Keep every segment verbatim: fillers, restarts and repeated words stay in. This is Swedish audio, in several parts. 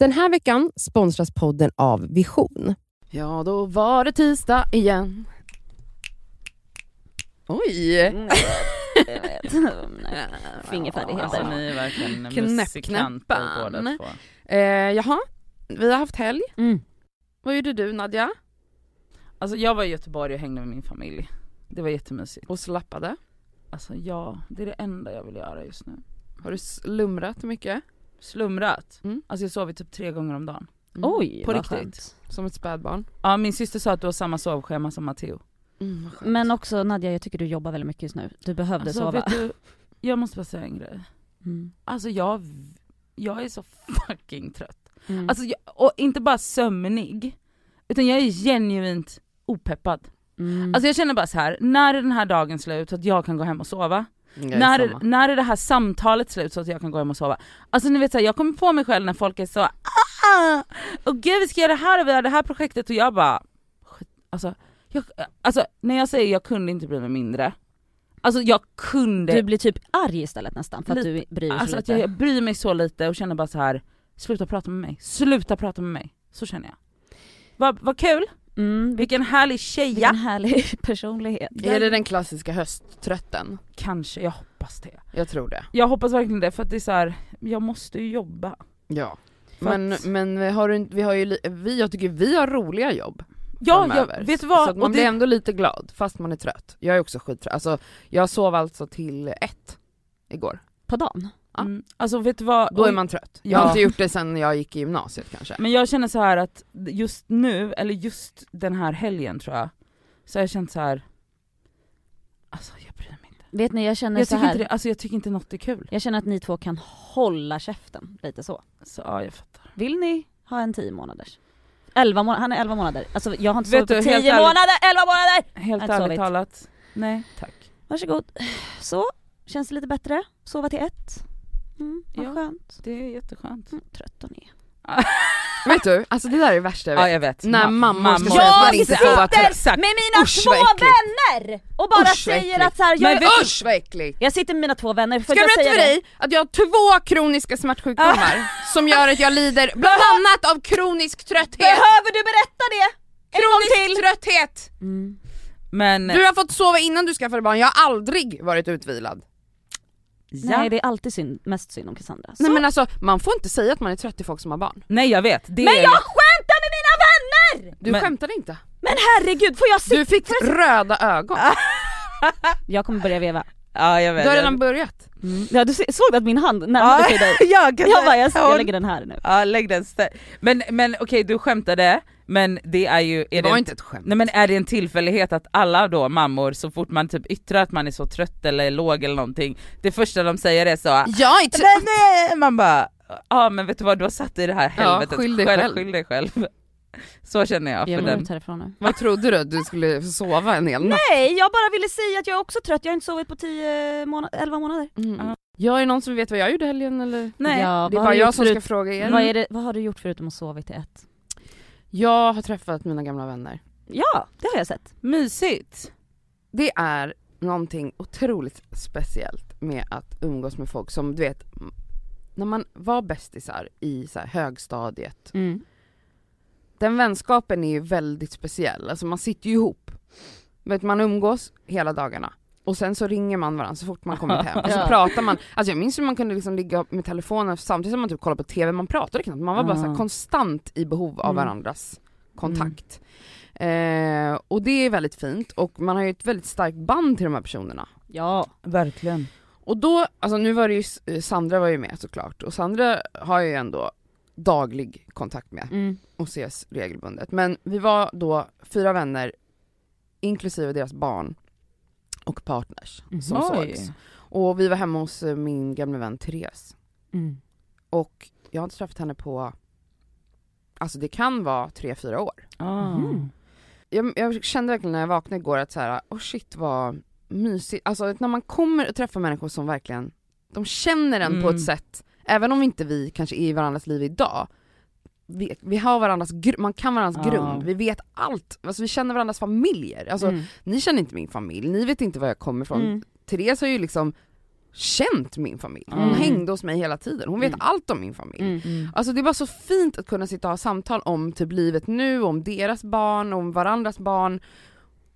Den här veckan sponsras podden av Vision. Ja, då var det tisdag igen. Oj! Fingerfärdigheter. Alltså, ni är verkligen musikanter båda två. Eh, jaha, vi har haft helg. Mm. Vad gjorde du, Nadja? Alltså, jag var i Göteborg och hängde med min familj. Det var jättemysigt. Och slappade? Alltså, ja, det är det enda jag vill göra just nu. Har du slumrat mycket? Slumrat? Mm. Alltså, jag sov typ tre gånger om dagen. Mm. Oj, på riktigt. Skönt. Som ett spädbarn. Ja, min syster sa att du har samma sovschema som Matteo. Mm, men också, Nadja, jag tycker du jobbar väldigt mycket just nu. Du behövde alltså, sova. Vet du, jag måste bara säga en grej. Mm. Alltså, jag, jag är så fucking trött. Mm. Alltså, jag, och inte bara sömnig, utan jag är genuint opeppad. Mm. Alltså, jag känner bara så här, när är den här dagen slut så att jag kan gå hem och sova? När, när är det här samtalet slut så att jag kan gå hem och sova? Alltså, ni vet så här, jag kommer på mig själv när folk är så ah! Och gud, vi ska göra det här och vi har det här projektet. Och jag bara alltså, jag, alltså när jag säger jag kunde inte bry mig mindre. Alltså jag kunde. Du blir typ arg istället nästan för att lite, du bryr dig alltså, lite. Att jag bryr mig så lite och känner bara så här, sluta prata med mig, sluta prata med mig. Så känner jag. Vad vad kul. Mm, vilken härlig tjeja. Vilken härlig personlighet. Är det den klassiska hösttrötten? Kanske, jag hoppas det. Jag tror det. Jag hoppas verkligen det, för att det är så här, jag måste ju jobba. Ja. Men, att... men vi har, vi har ju, vi, jag tycker vi har roliga jobb. Ja, jag, vet du vad? Så att man och blir det... ändå lite glad fast man är trött. Jag är också skittrött. Alltså, jag sov alltså till ett igår. På dagen? Ja. Mm. Alltså, vet du vad? Då är man trött. Jag har inte gjort det sen jag gick i gymnasiet kanske. Men jag känner så här att just nu, eller just den här helgen tror jag, så har jag känt så här, alltså jag bryr mig inte. Vet ni, jag känner jag så här. Inte det, alltså jag tycker inte något är kul. Jag känner att ni två kan hålla käften lite så. Så ja, jag fattar. Vill ni ha en tio månaders? elva månader, han är elva månader. Alltså jag har inte sovit på tio månader, elva månader. Helt ärligt talat. Nej, tack. Varsågod. Så, känns det lite bättre? Sova till ett. Mm, vad ja, skönt. Det är jätteskönt. Mm, trött och ner. Vet du, alltså det där är det värsta jag vet. Ja, jag vet. När mamma ska säga att man inte sover trött. Jag med mina usch, två vänner och bara usch, säger att så här, jag men, är usch, vad äckligt. Jag sitter med mina två vänner. För ska jag berätta för det? Dig att jag har två kroniska smärtsjukdomar ah. som gör att jag lider bland annat av kronisk trötthet. Behöver du berätta det? Kronisk trötthet. Mm. Men, du har fått sova innan du skaffade barn. Jag har aldrig varit utvilad. Ja. Nej, det är alltid synd, mest synd om Cassandra. Så. Nej men alltså, man får inte säga att man är trött till folk som har barn. Nej jag vet det. Men jag skämtar med mina vänner! Du men... skämtade inte. Men herregud, får jag sitta? Du fick jag... röda ögon. Jag kommer börja veva. Ja, jag vet. Du har redan börjat. Mm. Ja, du såg att min hand närmade sig dig. Ja, jag bara, jag, jag lägger den här nu. Ja, lägg den. St- men men okej, okay, du skämtade. Men det är ju... Är det var det inte ett skämt. Nej, men är det en tillfällighet att alla då mammor, så fort man typ yttrar att man är så trött eller är låg eller någonting, det första de säger är så... Jag är trött! Nej, man bara... Ja, men vet du vad? Du har satt i det här helvetet. Ja, skyll dig själv. Skyll dig själv. Så känner jag för jag den. Nu. Vad trodde du? Att du skulle sova en hel natt? Nej, jag bara ville säga att jag är också trött. Jag har inte sovit på tio månad, elva månader. Mm. Uh-huh. Jag är det någon som vet vad jag gjorde helgen? Eller? Nej, ja, det är bara jag som förut... ska fråga er. Vad, är det, vad har du gjort förutom att sova till ett? Jag har träffat mina gamla vänner. Ja, det har jag sett. Mysigt. Det är någonting otroligt speciellt med att umgås med folk som, du vet, när man var bästisar i så här högstadiet. Mm. Den vänskapen är ju väldigt speciell. Alltså man sitter ju ihop. Vet, man umgås hela dagarna. Och sen så ringer man varandra så fort man kommit hem. Och så pratar man. Alltså jag minns hur man kunde liksom ligga med telefonen samtidigt som man typ kollade på tv. Man pratade knappt. Man var bara så här konstant i behov av varandras kontakt. Mm. Eh, och det är väldigt fint. Och man har ju ett väldigt starkt band till de här personerna. Ja, verkligen. Och då, alltså nu var det ju, Sandra var ju med såklart. Och Sandra har ju ändå daglig kontakt med. Mm. Och ses regelbundet. Men vi var då fyra vänner, inklusive deras barn. Och partners som Oj. sågs. Och vi var hemma hos min gamla vän Therese. Mm. Och jag har inte träffat henne på... Alltså det kan vara tre, fyra år. Ah. Mm. Jag, jag kände verkligen när jag vaknade igår att så här... Åh oh shit, vad mysigt. Alltså när man kommer och träffar människor som verkligen... De känner en mm. på ett sätt. Även om inte vi kanske är i varandras liv idag... Vi, vi har varandras gr- man kan varandras oh. grund. Vi vet allt. Alltså, vi känner varandras familjer. Alltså, mm. Ni känner inte min familj. Ni vet inte var jag kommer ifrån. Mm. Therese har ju liksom känt min familj. Hon mm. hängde hos mig hela tiden. Hon vet mm. allt om min familj. Mm. Mm. Alltså det var så fint att kunna sitta och ha samtal om typ livet nu, om deras barn, om varandras barn.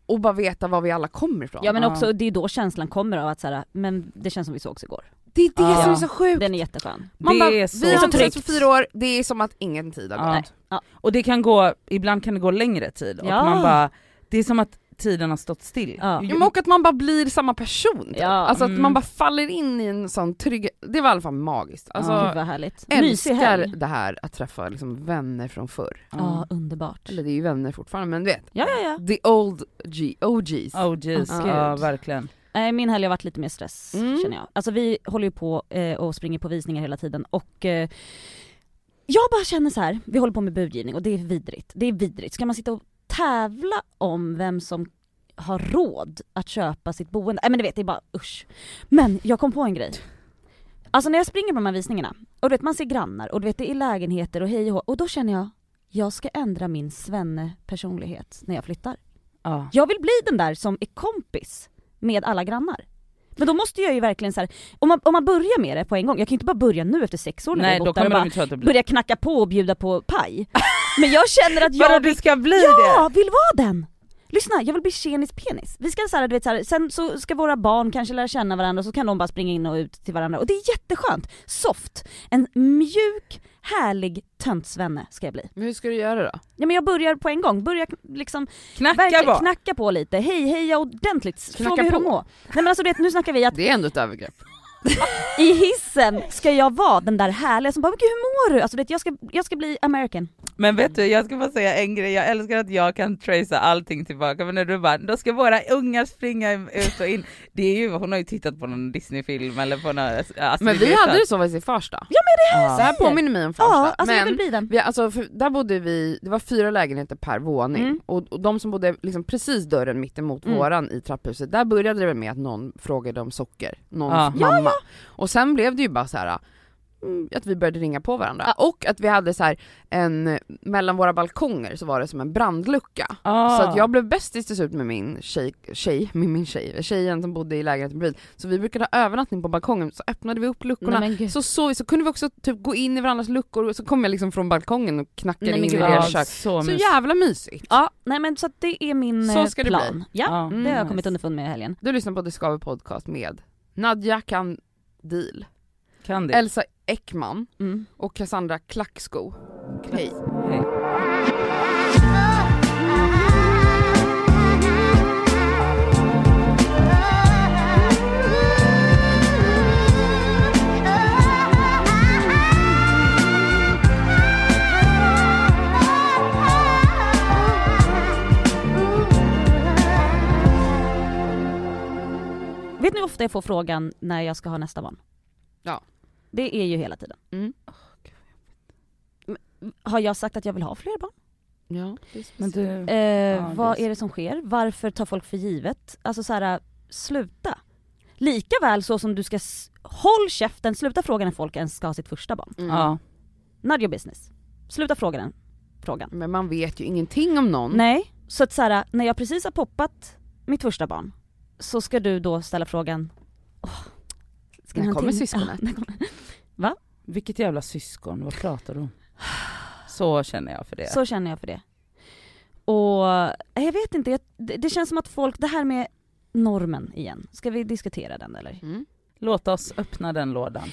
Och bara veta var vi alla kommer ifrån. Ja, men också det är då känslan kommer av att så här, men det känns som vi sågs igår. Det är det ja. som är så sjukt. Den är jätteskön. Man bara, är så vi har inte för fyra år. Det är som att ingen tid har gått. Ja. Och det kan gå, ibland kan det gå längre tid. Och ja. man bara, det är som att tiden har stått still. Ja. Jo, men och att man bara blir samma person. Typ. Ja. Alltså att mm. man bara faller in i en sån trygg... Det var i alla fall magiskt. Alltså, ja, det var härligt. Älskar det här att träffa liksom vänner från förr. Mm. Ja, underbart. Eller det är ju vänner fortfarande, men du vet. Ja, ja, ja. The old G- O Gs. O Gs, oh, ja, verkligen. Min helg har varit lite mer stress, mm. känner jag. Alltså vi håller ju på eh, och springer på visningar hela tiden och... Eh, jag bara känner så här, vi håller på med budgivning och det är vidrigt. Det är vidrigt. Ska man sitta och tävla om vem som har råd att köpa sitt boende? Nej, men du vet, det är bara usch. Men jag kom på en grej. Alltså när jag springer på de här visningarna och du vet, man ser grannar och du vet, det är lägenheter och hej och hå. Och då känner jag, jag ska ändra min svenne-personlighet när jag flyttar. Ja. Jag vill bli den där som är kompis med alla grannar. Men då måste jag ju verkligen så här, om man, om man börjar med det på en gång. Jag kan inte bara börja nu efter sex år när jag är borta och bara börja knacka på och bjuda på paj. Men jag känner att jag vill, ska bli ja, det. vill vara den. Lyssna, jag vill bli tjenis penis. Vi ska så här, du vet, så här, sen så ska våra barn kanske lära känna varandra och så kan de bara springa in och ut till varandra. Och det är jätteskönt. Soft. En mjuk, härlig töntsvenne ska jag bli. Men hur ska du göra då? Ja, men jag börjar på en gång. Börjar liksom knacka, verka, knacka på lite. Hej, heja ordentligt. Knacka fråga på. Hur mår. Nej, men alltså, du vet, nu snackar vi att... Det är ändå ett övergrepp. I hissen ska jag vara den där härliga som bara, men gud, hur mår du? Alltså, vet, jag, ska, jag ska bli American. Men vet du, jag ska bara säga en grej. Jag älskar att jag kan tracea allting tillbaka. Men när du bara, då ska våra ungar springa ut och in. Det är ju, hon har ju tittat på någon Disney-film eller på någon Astrid. Men vi hade ju så faktiskt i Farsta. Ja, men det här, ja. Det här påminner mig om Farsta. Ja, alltså, men jag vill bli den. Vi, alltså, där bodde vi, det var fyra lägenheter per våning. Mm. Och, och de som bodde liksom precis dörren mitt emot mm. våran i trapphuset, där började det med att någon frågade om socker. Någon ja. mamma. Ja, ja. Och sen blev det ju bara så här att vi började ringa på varandra. Och att vi hade så här en, mellan våra balkonger så var det som en brandlucka. Ah. Så att jag blev bästis till slut med min tjej, tjej, med min tjej, tjejen som bodde i lägenheten bredvid. Så vi brukade ha övernattning på balkongen, så öppnade vi upp luckorna. Nej, så såg vi, så kunde vi också typ gå in i varandras luckor, så kom jag liksom från balkongen och knackade nej, in i deras kök. Så, så jävla mysigt. Ja, nej men så att det är min så ska plan. Det bli. Ja, ah. mm, det har jag kommit underfund med i helgen. Du lyssnar på Discovery Podcast med Nadja Kandil. Kandil. Elsa Ekman mm. och Cassandra Klaxko. Hej. Hej. Vet ni ofta jag får frågan när jag ska ha nästa barn? Ja. Det är ju hela tiden. Mm. Har jag sagt att jag vill ha fler barn? Ja. Men du, eh, ja, vad är det som sker? Varför tar folk för givet? Alltså så här, sluta. Lika väl så som du ska s- håll käften, sluta fråga när folk ens ska ha sitt första barn. Mm. Ja. Not your business. Sluta fråga den frågan. Men man vet ju ingenting om någon. Nej, så att så här, när jag precis har poppat mitt första barn så ska du då ställa frågan oh, ska när kommer syskonet? Ja, kommer... Va? Vilket jävla syskon? Vad pratar du om? Så känner jag för det. Så känner jag för det. Och jag vet inte, jag, det, det känns som att folk, det här med normen igen. Ska vi diskutera den eller? Mm. Låt oss öppna den lådan.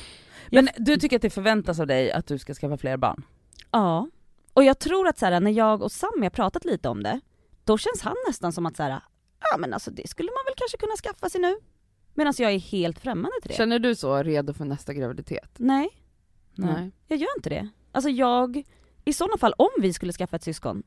Men jag... du tycker att det förväntas av dig att du ska skaffa fler barn? Ja. Och jag tror att så här, när jag och Sam har pratat lite om det, då känns han nästan som att så här, ja men alltså det skulle man väl kanske kunna skaffa sig nu. Men alltså jag är helt främmande till det. Känner du så redo för nästa graviditet? Nej. Nej. Nej. Jag gör inte det. Alltså jag, i sådana fall om vi skulle skaffa ett syskon,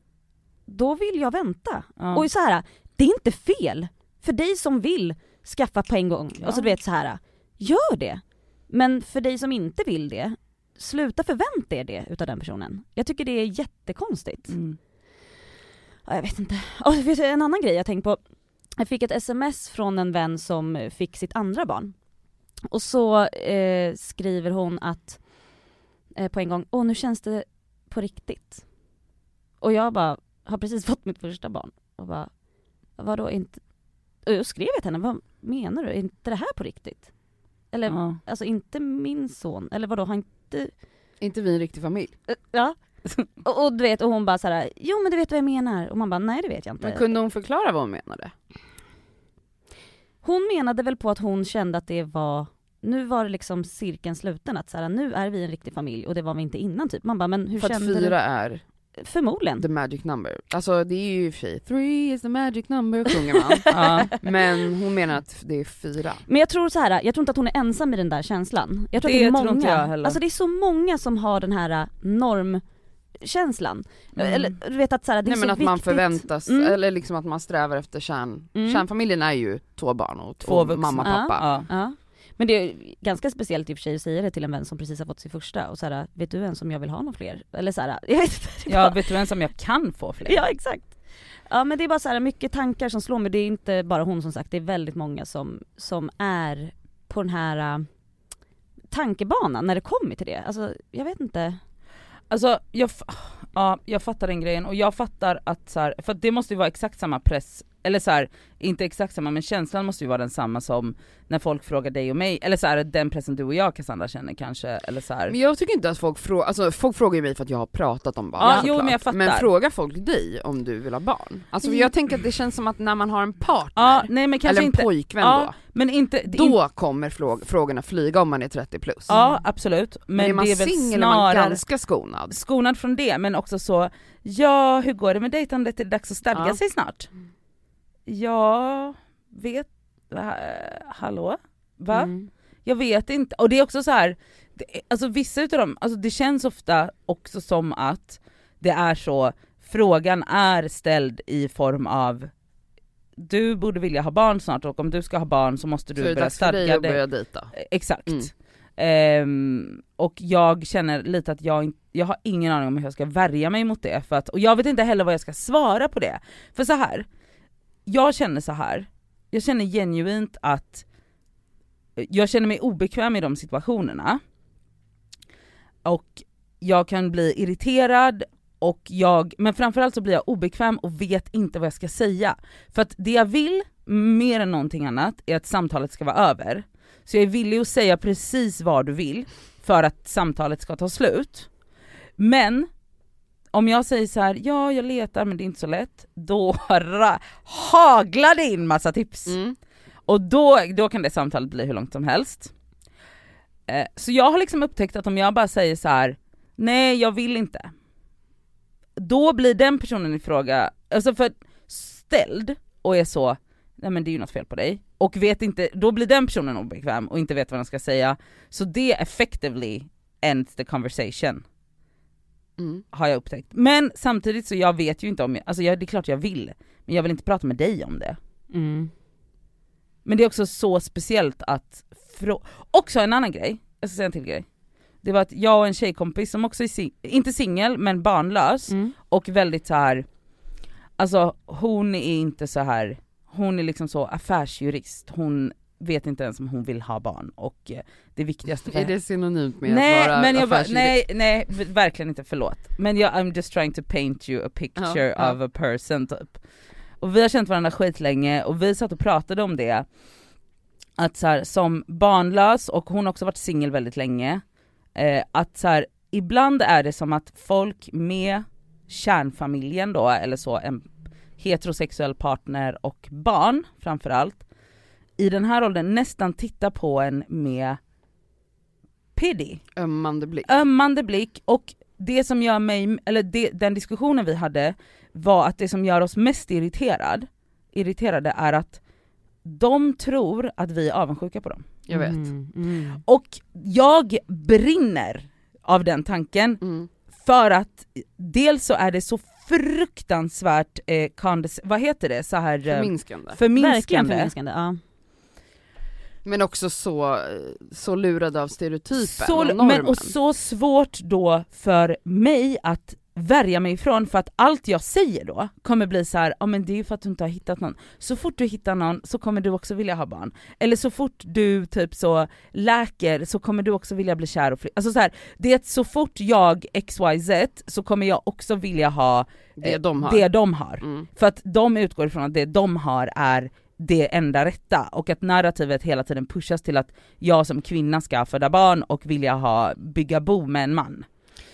då vill jag vänta. Ja. Och så här, det är inte fel för dig som vill skaffa på en gång. Ja. Alltså du vet så här, gör det. Men för dig som inte vill det, sluta förvänta er det utav den personen. Jag tycker det är jättekonstigt. Mm. Ja, jag vet inte. Och det finns en annan grej jag tänkt på. Jag fick ett sms från en vän som fick sitt andra barn. Och så eh, skriver hon att eh, på en gång, åh nu känns det på riktigt. Och jag bara, har precis fått mitt första barn. Och bara, vadå inte? Och jag skrev till henne, vad menar du? Är inte det här på riktigt? Eller ja. Alltså inte min son. Eller vadå, han inte... Inte vi en riktig familj. Ja. Och, och du vet, och hon bara så här, jo men du vet vad jag menar. Och man bara, nej det vet jag inte. Men kunde hon förklara vad hon menade? Hon menade väl på att hon kände att det var... Nu var det liksom cirkeln sluten. Att så här, nu är vi en riktig familj. Och det var vi inte innan typ. Man bara, men hur för kände att fyra du? Är... Förmodligen. The magic number. Alltså det är ju three Three is the magic number, sjunger man. Ja. Men hon menar att det är fyra. Men jag tror så här, jag tror inte att hon är ensam i den där känslan. Jag tror det, att det är många. Jag alltså det är så många som har den här normkänslan. Mm. Eller du vet att så här, det är nej, så men att viktigt. Man förväntas mm. eller liksom att man strävar efter kärn. Mm. Kärnfamiljen är ju två barn och två, två mamma och pappa. Ja, ja. Ja. Men det är ganska speciellt i och för sig att säga det till en vän som precis har fått sin första. Och så här, vet du en som jag vill ha någon fler? Eller så här, jag vet inte. Ja, vet du en som jag kan få fler? Ja, exakt. Ja, men det är bara så här mycket tankar som slår mig. Det är inte bara hon som sagt. Det är väldigt många som, som är på den här uh, tankebanan när det kommer till det. Alltså, jag vet inte. Alltså, jag, f- ja, jag fattar den grejen. Och jag fattar att så här, för det måste ju vara exakt samma press. Eller så här, inte exakt samma, men känslan måste ju vara densamma som när folk frågar dig och mig. Eller så här, den pressen du och jag, Cassandra, känner kanske. Eller så här. Men jag tycker inte att folk frågar, alltså folk frågar ju mig för att jag har pratat om barn. Ja, jo, men, jag fattar. Men frågar folk dig om du vill ha barn? Alltså jag tänker att det känns som att när man har en partner, ja, nej, men eller en inte, pojkvän ja, då, men inte, då in... kommer fråg- frågorna flyga om man är trettio plus. Ja, absolut. Men, men är man singel är man ganska skonad. Skonad från det, men också så, ja, hur går det med dejtandet? Är det dags att stadga ja. sig snart? Jag vet äh, hallå? Va? Mm. Jag vet inte. Och det är också så här det, alltså vissa utav dem, alltså det känns ofta också som att det är så, frågan är ställd i form av du borde vilja ha barn snart, och om du ska ha barn så måste du så börja stadga dig. Exakt. Mm. Um, och jag känner lite att jag, jag har ingen aning om hur jag ska värja mig mot det, för att, och jag vet inte heller vad jag ska svara på det. För så här, jag känner så här. Jag känner genuint att jag känner mig obekväm i de situationerna. Och jag kan bli irriterad och jag, men framförallt så blir jag obekväm och vet inte vad jag ska säga. För att det jag vill mer än någonting annat är att samtalet ska vara över. Så jag är villig att säga precis vad du vill för att samtalet ska ta slut. Men om jag säger så här, ja jag letar men det är inte så lätt, då ra- haglar det in massa tips. Mm. Och då, då kan det samtalet bli hur långt som helst. Eh, så jag har liksom upptäckt att om jag bara säger så här, nej jag vill inte. Då blir den personen i fråga, alltså för ställd och är så, nej men det är ju något fel på dig. Och vet inte, då blir den personen obekväm och inte vet vad den ska säga. Så det effectively ends the conversation. Mm. Har jag upptäckt. Men samtidigt så jag vet ju inte om jag, alltså jag, det är klart jag vill, men jag vill inte prata med dig om det. Mm. Men det är också så speciellt att frå- också en annan grej, jag ska säga en till grej. Det var att jag och en tjejkompis som också är sing- inte singel men barnlös mm. och väldigt så här, alltså hon är inte så här, hon är liksom så affärsjurist. Hon vet inte ens om hon vill ha barn, och det viktigaste för... Är det synonymt med nej, att vara men jag bara, nej, nej, verkligen inte, förlåt. Men jag, I'm just trying to paint you a picture ja, of ja. a person typ. Och vi har känt varandra skitlänge och vi satt och pratade om det. Att så här, som barnlös, och hon har också varit singel väldigt länge, eh, att så här, ibland är det som att folk med kärnfamiljen då, eller så en heterosexuell partner och barn framförallt i den här åldern nästan titta på en med pity. Ömmande blick. Ömmande blick. Och det som gör mig, eller det, den diskussionen vi hade var att det som gör oss mest irriterad, irriterade är att de tror att vi är avundsjuka på dem. Jag vet. Mm, mm. Och jag brinner av den tanken mm. för att dels så är det så fruktansvärt eh, kondes- vad heter det? Så här, förminskande. Förminskande. Förminskande, ja. Men också så, så lurade av stereotypen så, och normen. Men, och så svårt då för mig att värja mig ifrån, för att allt jag säger då kommer bli så här, ja ah, men det är ju för att du inte har hittat någon. Så fort du hittar någon så kommer du också vilja ha barn. Eller så fort du typ så läker så kommer du också vilja bli kär och fly. Alltså så här, det är att så fort jag X Y Z så kommer jag också vilja ha eh, det de har. Det de har. Mm. För att de utgår ifrån att det de har är det enda rätta, och att narrativet hela tiden pushas till att jag som kvinna ska föda barn och vilja ha, bygga bo med en man.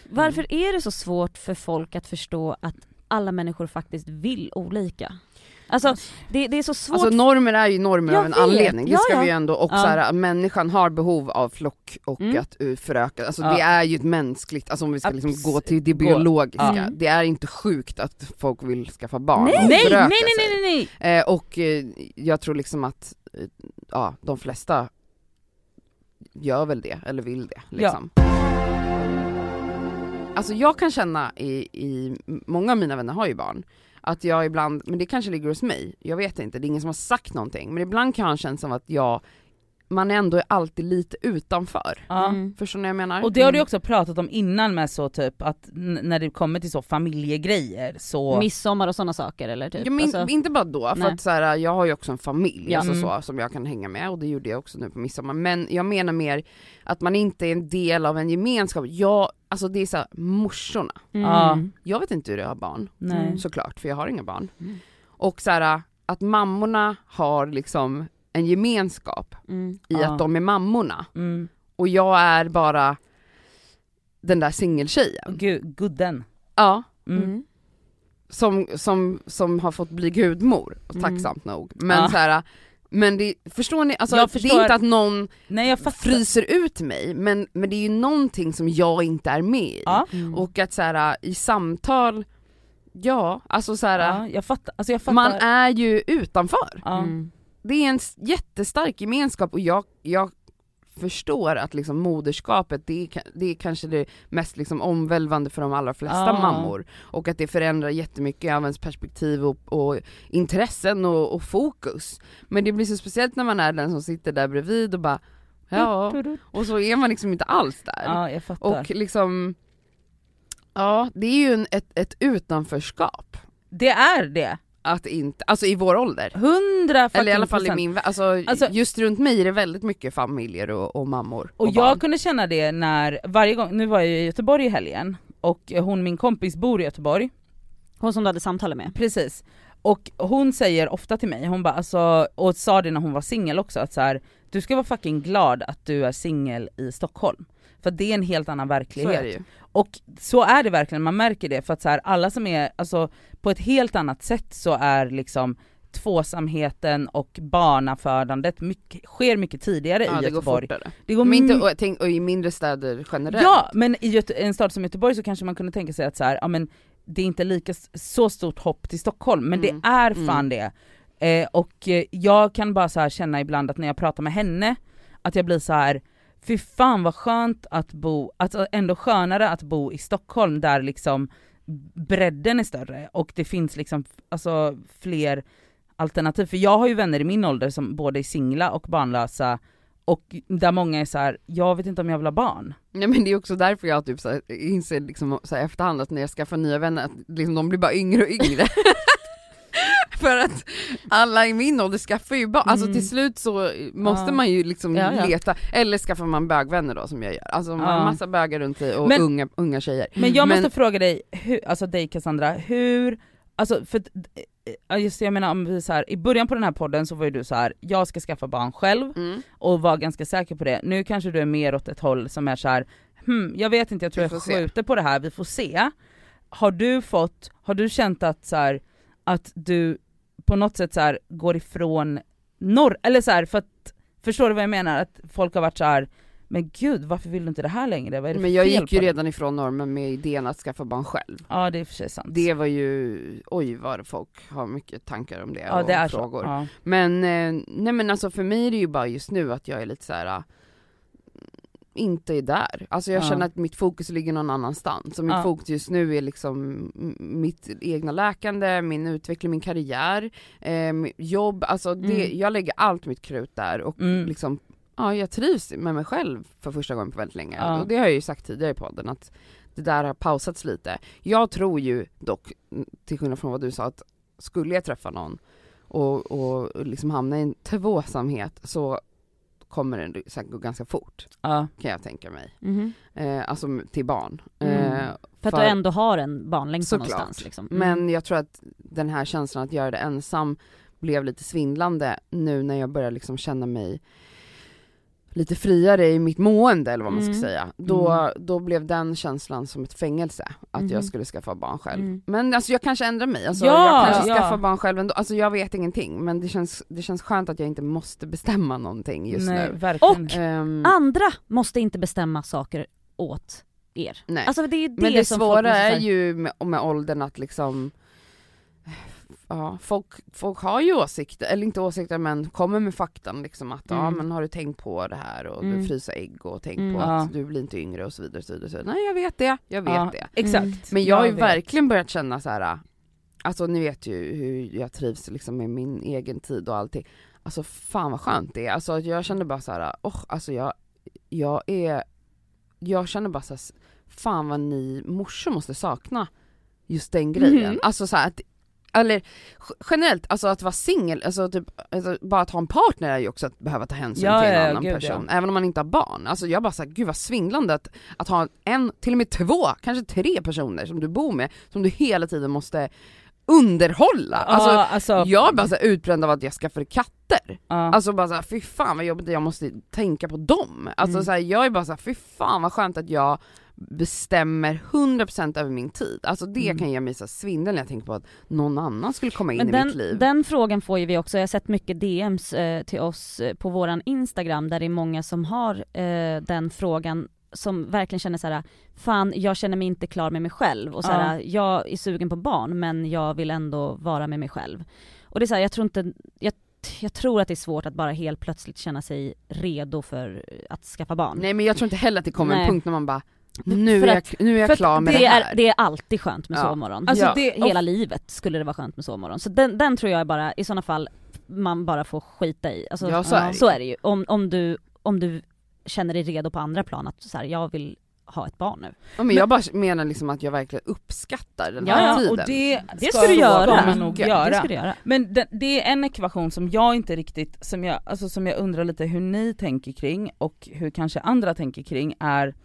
Varför är det så svårt för folk att förstå att alla människor faktiskt vill olika? Alltså, det, det är så svårt. Alltså, normer är ju normer jag av en vet. anledning. Det ja, ska ja. vi ju ändå också, ja. här, människan har behov av flock och mm. att föröka. Alltså, ja. det är ju ett mänskligt, alltså om vi ska liksom gå till det biologiska. Ja. Det är inte sjukt att folk vill skaffa barn. Nej, nej, nej, nej, nej, nej. Eh, och eh, jag tror liksom att eh, ja, de flesta gör väl det, eller vill det. Liksom. Ja. Alltså jag kan känna i, i många av mina vänner har ju barn, att jag ibland, men det kanske ligger hos mig, jag vet inte, det är ingen som har sagt någonting, men ibland kan jag känna som att jag, man ändå är alltid lite utanför. Mm. Förstår ni vad jag menar? Och det har du också pratat om innan med så typ att n- när det kommer till så familjegrejer så... Midsommar och sådana saker eller typ? Ja, men alltså... inte bara då, för nej. Att så här, jag har ju också en familj, ja. alltså, mm. så, som jag kan hänga med, och det gjorde jag också nu på midsommar. Men jag menar mer att man inte är en del av en gemenskap. Jag, alltså det är så här, morsorna. Mm. Jag vet inte hur jag har barn, nej. såklart, för jag har inga barn. Mm. Och så här, att mammorna har liksom... en gemenskap mm. i ja. att de är mammorna. Mm. Och jag är bara den där singeltjejen. Gud, gudden. Ja. Mm. Mm. Som, som, som har fått bli gudmor. Och tacksamt mm. nog. Men ja. så här... Men det, förstår ni, alltså, förstår. det är inte att någon Nej, jag fryser ut mig, men, men det är ju någonting som jag inte är med i. Ja. Mm. Och att så här, i samtal... Ja, alltså så här... Ja, jag fattar. Alltså, jag fattar. Man är ju utanför. Ja. Mm. Det är en jättestark gemenskap, och jag, jag förstår att liksom moderskapet, det är, det är kanske det mest liksom omvälvande för de allra flesta ah. mammor. Och att det förändrar jättemycket av ens perspektiv och, och intressen och, och fokus. Men det blir så speciellt när man är den som sitter där bredvid och bara, ja, och så är man liksom inte alls där. Ja, ah, jag fattar. Och liksom, ja, det är ju en, ett, ett utanförskap. Det är det. Att inte, alltså i vår ålder hundra eller i alla fall i min, alltså, alltså just runt mig är det väldigt mycket familjer och, och mammor och, och jag barn. kunde känna det när varje gång, nu var jag i Göteborg i helgen och hon, min kompis, bor i Göteborg, hon som du hade samtal med, precis, och hon säger ofta till mig, hon bara alltså, och sa det när hon var singel också, att så här, du ska vara fucking glad att du är singel i Stockholm, för det är en helt annan verklighet. Så är det ju. Och så är det verkligen, man märker det, för att så här, alla som är, alltså, på ett helt annat sätt så är liksom tvåsamheten och barnafödandet mycket, sker mycket tidigare ja, i Göteborg. Går det går men inte, och, tänk, och i mindre städer generellt. Ja, men i Göte- en stad som Göteborg så kanske man kunde tänka sig att så här, ja, men det är inte lika så stort hopp till Stockholm, men mm. det är fan mm. det. Eh, och jag kan bara så här känna ibland att när jag pratar med henne att jag blir så här, fy fan vad skönt att bo, alltså ändå skönare att bo i Stockholm där liksom bredden är större och det finns liksom alltså fler alternativ. För jag har ju vänner i min ålder som både är singla och barnlösa, och där många är så här, jag vet inte om jag vill ha barn. Nej, men det är också därför jag typ så här, inser liksom så här efterhand att när jag skaffar nya vänner att liksom de blir bara yngre och yngre. För att alla i min ålder skaffar ju barn. Mm. Alltså till slut så måste ja. man ju liksom ja, ja. leta. Eller skaffar man bögvänner då som jag gör. Alltså man ja. har massa bögar runt i och men, unga, unga tjejer. Men jag måste men, fråga dig, hur, alltså dig Cassandra, hur... Alltså för just jag menar om vi så här, i början på den här podden så var ju du så här, jag ska skaffa barn själv mm. och var ganska säker på det. Nu kanske du är mer åt ett håll som är så här, hmm, jag vet inte, jag tror jag skjuter på det här, vi får se. Har du fått, har du känt att så här, att du på något sätt så här går ifrån norr eller så här, för att, förstår du vad jag menar, att folk har varit så här, men gud varför vill du inte det här längre, vad är det för men jag fel gick ju redan ifrån normen med idén att skaffa barn själv. Ja, det är för sig sant. Det var ju, oj vad folk har mycket tankar om det, ja, och det är frågor. Ja. Men nej, men alltså för mig är det ju bara just nu att jag är lite så här, inte är där. Alltså jag ja. känner att mitt fokus ligger någon annanstans. Så mitt ja. fokus just nu är liksom mitt egna läkande, min utveckling, min karriär, eh, jobb. Alltså det, mm. jag lägger allt mitt krut där och mm. liksom, ja, jag trivs med mig själv för första gången på väldigt länge. Ja. Och det har jag ju sagt tidigare i podden att det där har pausats lite. Jag tror ju dock, till skillnad från vad du sa, att skulle jag träffa någon och, och liksom hamna i en tvåsamhet så kommer den säkert gå ganska fort. Ja. Kan jag tänka mig. Mm. Eh, alltså till barn. Mm. Eh, för att du ändå har en barnlängd någonstans. Liksom. Mm. Men jag tror att den här känslan att göra det ensam blev lite svindlande nu när jag börjar liksom känna mig lite friare i mitt mående eller vad man ska mm. säga. Då, mm. då blev den känslan som ett fängelse att mm. jag skulle skaffa barn själv. Mm. Men alltså jag kanske ändrar mig. Alltså, ja, jag kanske ja. skaffar barn själv ändå. Alltså jag vet ingenting, men det känns, det känns skönt att jag inte måste bestämma någonting just Nej, nu. Verkligen. Och um, andra måste inte bestämma saker åt er. Nej. Alltså det är det, men det som svåra är ju med, med åldern att liksom ja, folk, folk har ju åsikter, eller inte åsikter, men kommer med faktan liksom att mm. ja, men har du tänkt på det här och mm. du fryser ägg och tänk mm, på ja. att du blir inte yngre och så vidare, och så vidare, så vidare. Nej, jag vet det, jag vet ja, det. Exakt. Mm. Men jag har ju jag verkligen börjat känna så här, alltså ni vet ju hur jag trivs liksom med min egen tid och allting. Alltså fan vad skönt det är. Alltså jag kände bara så här, oh, alltså jag jag är jag känner bara så här, fan vad ni morsor måste sakna just den grejen. Mm. Alltså så här, att eller generellt, alltså att vara singel, alltså typ, alltså bara att ha en partner är ju också att behöva ta hänsyn ja, till en ja, annan gud, person ja. även om man inte har barn. Alltså jag bara så här, gud vad svindlande att, att ha en, till och med två, kanske tre personer som du bor med, som du hela tiden måste underhålla. Alltså, ah, alltså jag bara så här, utbränd av att jag skaffar katter. Ah. Alltså bara så här, fy fan vad jobbigt, jag måste tänka på dem. Alltså mm. så här, jag är bara så här, fy fan vad skönt att jag bestämmer hundra procent över min tid. Alltså det mm. kan ge mig så svindel när jag tänker på att någon annan skulle komma in men i den, mitt liv. Den frågan får ju vi också. Jag har sett mycket D Ms eh, till oss eh, på våran Instagram där det är många som har eh, den frågan, som verkligen känner så här: fan, jag känner mig inte klar med mig själv och så här, ja. jag är sugen på barn men jag vill ändå vara med mig själv. Och det är så här, jag tror inte jag Jag tror att det är svårt att bara helt plötsligt känna sig redo för att skaffa barn. Nej, men jag tror inte heller att det kommer Nej. en punkt när man bara, nu är jag, att, nu är jag klar med det, det här. Är, det är alltid skönt med ja. sovmorgon. Alltså ja. det, hela och, livet skulle det vara skönt med sovmorgon. Så den, den tror jag bara, i sådana fall, man bara får skita i. Alltså, ja, så, är så är det ju. Om, om, du, om du känner dig redo på andra plan, att så här, jag vill ha ett barn nu. Ja, men, men jag bara menar liksom att jag verkligen uppskattar den här ja, tiden. Och det, det ska, ska du göra. Nog göra. Det ska du göra. Men det, det är en ekvation som jag inte riktigt, som jag, alltså som jag undrar lite hur ni tänker kring och hur kanske andra tänker kring, är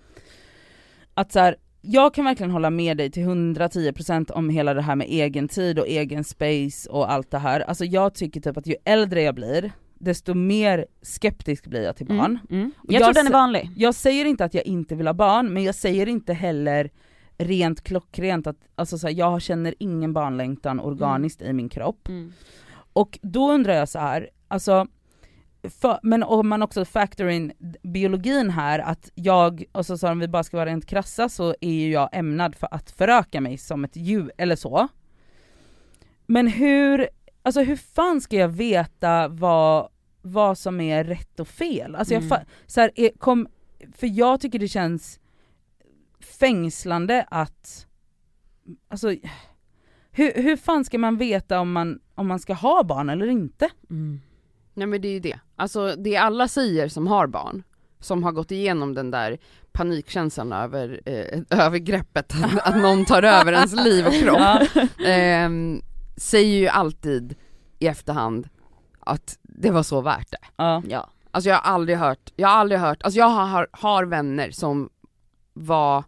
att så här, jag kan verkligen hålla med dig till hundra tio procent om hela det här med egen tid och egen space och allt det här. Alltså jag tycker typ att ju äldre jag blir, desto mer skeptisk blir jag till barn. Mm, mm. Jag, jag tror den är vanlig. Jag säger inte att jag inte vill ha barn, men jag säger inte heller rent klockrent att alltså så här, jag känner ingen barnlängtan organiskt mm. i min kropp. Mm. Och då undrar jag så här, alltså för, men om man också factor in biologin här, att jag, alltså så här, om vi bara ska vara rent krassa, så är ju jag ämnad för att föröka mig som ett djur eller så. Men hur Alltså hur fan ska jag veta vad, vad som är rätt och fel? Alltså jag fa- så här, är, kom, för jag tycker det känns fängslande att... Alltså, hur, hur fan ska man veta om man, om man ska ha barn eller inte? Mm. Nej, men det är ju det. Alltså det är alla säger som har barn, som har gått igenom den där panikkänslan över eh, övergreppet att, att någon tar över ens liv och kropp. Ja. Eh, säger ju alltid i efterhand att det var så värt det. Ja. Ja. Alltså jag har aldrig hört, jag har aldrig hört, alltså jag har, har vänner som var,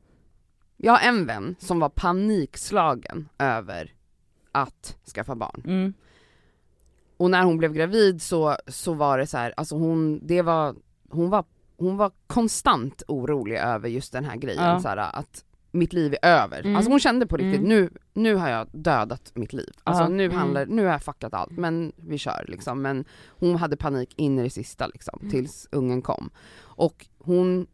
jag har en vän som var panikslagen över att skaffa barn. Mm. Och när hon blev gravid så, så var det så här, alltså hon, det var, hon var, hon var konstant orolig över just den här grejen. Ja. Så här, att mitt liv är över. Mm. Alltså hon kände på riktigt mm. nu, nu har jag dödat mitt liv. Alltså ja. nu, handlar, nu har jag fuckat allt. Men vi kör liksom. Men hon hade panik in i det sista liksom. Mm. Tills ungen kom. Och hon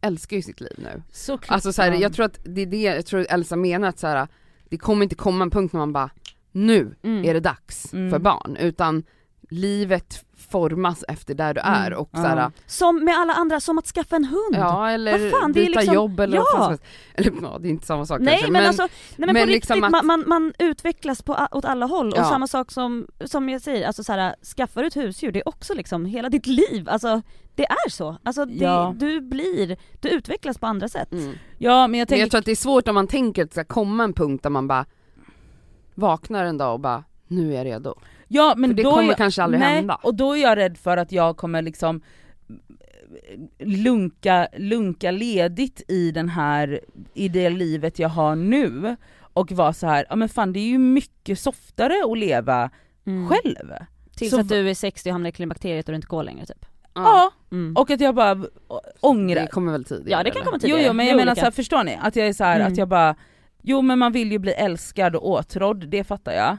älskar ju sitt liv nu. Såklart. Alltså så här, jag tror att det är det jag tror Elsa menar, att så här, det kommer inte komma en punkt när man bara, nu mm. är det dags mm. för barn. Utan livet formas efter där du är och mm. så här, som med alla andra, som att skaffa en hund. Ja, eller fan, byta liksom, jobb eller ja. Vad eller ja, det är inte samma sak. Nej, men, men alltså nej, men, men på riktigt, liksom att... man, man, man utvecklas på, åt alla håll ja. Och samma sak som, som jag säger, alltså så här, skaffar du ett husdjur, det är också liksom hela ditt liv, alltså det är så. Alltså det, ja. du blir, du utvecklas på andra sätt. Mm. Ja, men jag, tänker... men jag tror att det är svårt om man tänker att det ska komma en punkt där man bara vaknar en dag och bara, nu är jag redo. Ja, men för det då kommer jag, kanske aldrig nej, hända. Och då är jag rädd för att jag kommer liksom lunka, lunka ledigt i, den här, i det livet jag har nu. Och vara så här, ja men fan, det är ju mycket softare att leva mm. själv. Tills så att du är sextio och hamnar i klimakteriet och du inte går längre typ. Ja, mm. och att jag bara ångrar. Det kommer väl tidigare? Ja, det kan komma tidigare. Jo, jo men jag menar så här, förstår ni? Att jag är så här, mm. att jag bara, jo men man vill ju bli älskad och åtrådd, det fattar jag.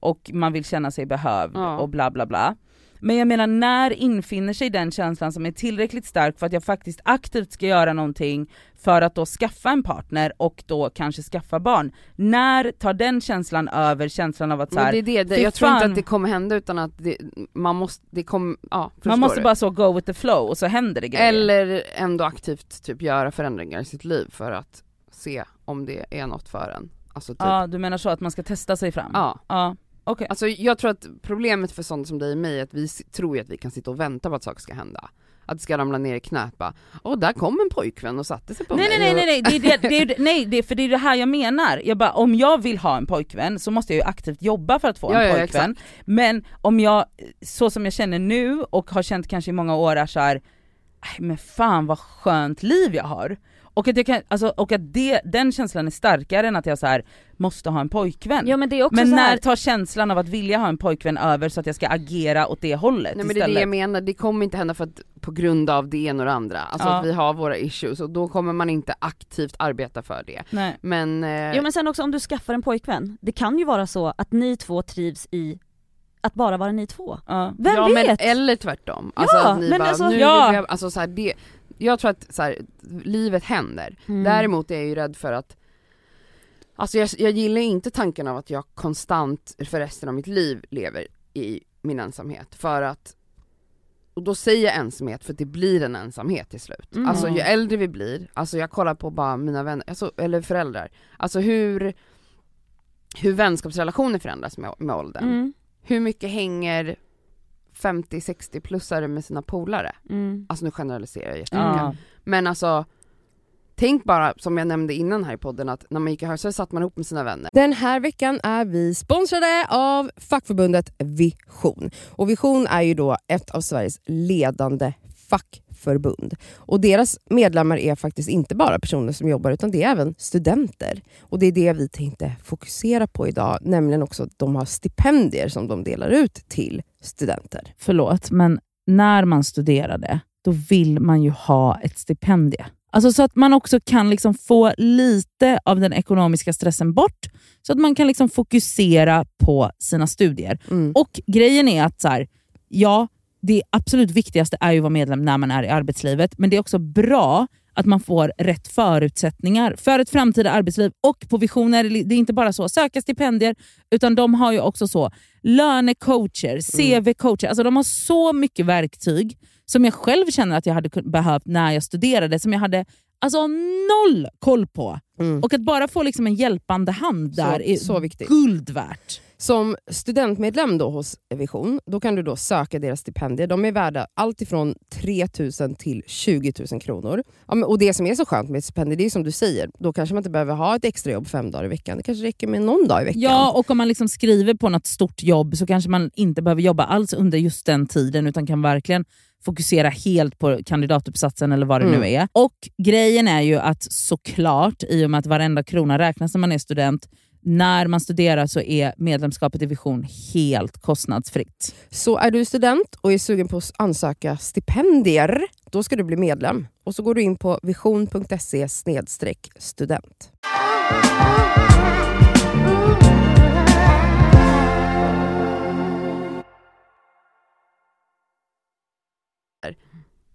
Och man vill känna sig behövd ja. och bla bla bla. Men jag menar, när infinner sig den känslan som är tillräckligt stark för att jag faktiskt aktivt ska göra någonting för att då skaffa en partner och då kanske skaffa barn? När tar den känslan över känslan av att så här, det är det. Jag tror inte att det kommer hända utan att det, man måste, det kommer, ja, man måste bara så go with the flow och så händer det grejer. Eller ändå aktivt typ göra förändringar i sitt liv för att se om det är något för en. Alltså, typ. Ja, du menar så att man ska testa sig fram? Ja. Ja. Okay. Alltså, jag tror att problemet för sånt som dig och mig är att vi tror att vi kan sitta och vänta på att saker ska hända. Att det ska ramla ner i knät bara, åh där kom en pojkvän och satte sig på nej, mig. Nej, nej, nej, det är det, det är, nej det, för det är det här jag menar. Jag bara, om jag vill ha en pojkvän så måste jag ju aktivt jobba för att få ja, en pojkvän. Ja, men om jag, så som jag känner nu och har känt kanske i många år är så här, men fan vad skönt liv jag har. Och att, jag kan, alltså, och att det, den känslan är starkare än att jag så här, måste ha en pojkvän. Ja, men det är också men så här... när tar känslan av att vilja ha en pojkvän över så att jag ska agera åt det hållet? Nej, men det är det jag menar. Det kommer inte hända för att, på grund av det ena och det andra. Alltså ja. Att vi har våra issues och då kommer man inte aktivt arbeta för det. Nej. Men, eh... jo, men sen också om du skaffar en pojkvän. Det kan ju vara så att ni två trivs i... att bara vara ni två. Ja. Vem ja, vet? Men, eller tvärtom. Alltså, ja, att ni men bara, alltså, nu ja. vill jag, alltså så här, det, jag tror att så här, livet händer. Mm. Däremot är jag ju rädd för att alltså jag, jag gillar inte tanken av att jag konstant för resten av mitt liv lever i min ensamhet. För att och då säger jag ensamhet för att det blir en ensamhet till slut. Mm. Alltså ju äldre vi blir, alltså jag kollar på bara mina vänner alltså, eller föräldrar. Alltså hur hur vänskapsrelationer förändras med, med åldern. Mm. Hur mycket hänger femtio-sextio-plussare med sina polare? Mm. Alltså nu generaliserar jag jättemycket. Mm. Men alltså, tänk bara, som jag nämnde innan här i podden, att när man gick i hörsel satt man ihop med sina vänner. Den här veckan är vi sponsrade av fackförbundet Vision. Och Vision är ju då ett av Sveriges ledande fackförbund. Och deras medlemmar är faktiskt inte bara personer som jobbar utan det är även studenter. Och det är det vi tänkte fokusera på idag. Nämligen också att de har stipendier som de delar ut till studenter. Förlåt, men när man studerade då vill man ju ha ett stipendie. Alltså så att man också kan liksom få lite av den ekonomiska stressen bort. Så att man kan liksom fokusera på sina studier. Mm. Och grejen är att så här, ja... det absolut viktigaste är ju att vara medlem när man är i arbetslivet. Men det är också bra att man får rätt förutsättningar för ett framtida arbetsliv. Och på Visioner, det är inte bara så söka stipendier. Utan de har ju också så lönecoacher, C V-coacher. Alltså de har så mycket verktyg som jag själv känner att jag hade behövt när jag studerade. Som jag hade alltså noll koll på. Mm. Och att bara få liksom en hjälpande hand där så, är så viktigt. Guld värt. Som studentmedlem då hos Vision, då kan du då söka deras stipendier. De är värda allt ifrån tre tusen till tjugo tusen kronor. Ja, men, och det som är så skönt med stipendier, det är som du säger. Då kanske man inte behöver ha ett extra jobb fem dagar i veckan. Det kanske räcker med någon dag i veckan. Ja, och om man liksom skriver på något stort jobb så kanske man inte behöver jobba alls under just den tiden. Utan kan verkligen fokusera helt på kandidatuppsatsen eller vad det mm. nu är. Och grejen är ju att såklart, i och med att varenda krona räknas när man är student- när man studerar så är medlemskapet i Vision helt kostnadsfritt. Så är du student och är sugen på att ansöka stipendier, då ska du bli medlem. Och så går du in på vision punkt se snedstreck student.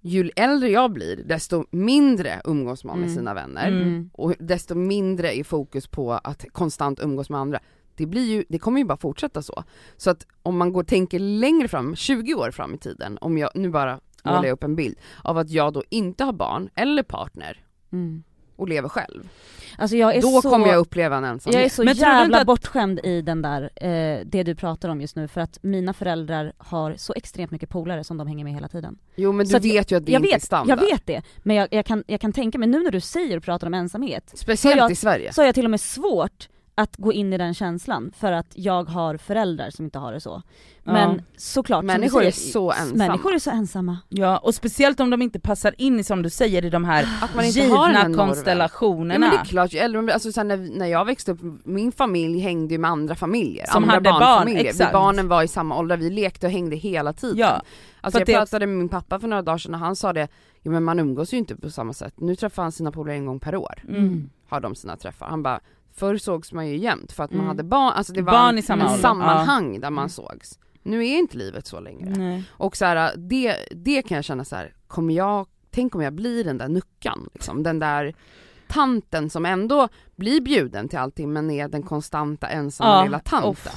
Ju äldre jag blir, desto mindre umgås man mm. med sina vänner. Mm. Och desto mindre är fokus på att konstant umgås med andra. Det, blir ju, det kommer ju bara fortsätta så. Så att om man går tänker längre fram, tjugo år fram i tiden. Om jag nu bara målar ja. upp en bild av att jag då inte har barn eller partner. Mm. Och lever själv. Alltså jag är då så, kommer jag uppleva en ensamhet. Jag är så men jävla att... bortskämd i den där, eh, det du pratar om just nu. För att mina föräldrar har så extremt mycket polare som de hänger med hela tiden. Jo, men så du vet ju att det jag inte vet, är standard. Jag vet det, men jag, jag, kan, jag kan tänka mig nu när du säger och pratar om ensamhet. Speciellt jag, i Sverige. Så har jag till och med svårt att gå in i den känslan för att jag har föräldrar som inte har det så. Ja. Men såklart människor är så ensamma. Människor är så ensamma. Ja, och speciellt om de inte passar in i, som du säger, i de här att man inte givna har konstellationerna. Ja, men det är klart, eller alltså sen när, när jag växte upp, min familj hängde ju med andra familjer, som andra hade barnfamiljer. Barn, exakt. Vi barnen var i samma ålder, vi lekte och hängde hela tiden. Ja. Alltså jag pratade med min pappa för några dagar sedan och han sa det, ja, men man umgås ju inte på samma sätt. Nu träffar han sina polare en gång per år. Mm. Har de sina träffar. Han bara, förr sågs man ju jämt för att mm. man hade barn, alltså det var barn i samma en, en sammanhang ja. Där man sågs. Nu är inte livet så längre. Nej. Och så här, det, det kan jag känna så här, kommer jag, tänk om jag blir den där nuckan liksom, den där tanten som ändå blir bjuden till allting men är den konstanta ensamma ja. Lilla tanten. Off.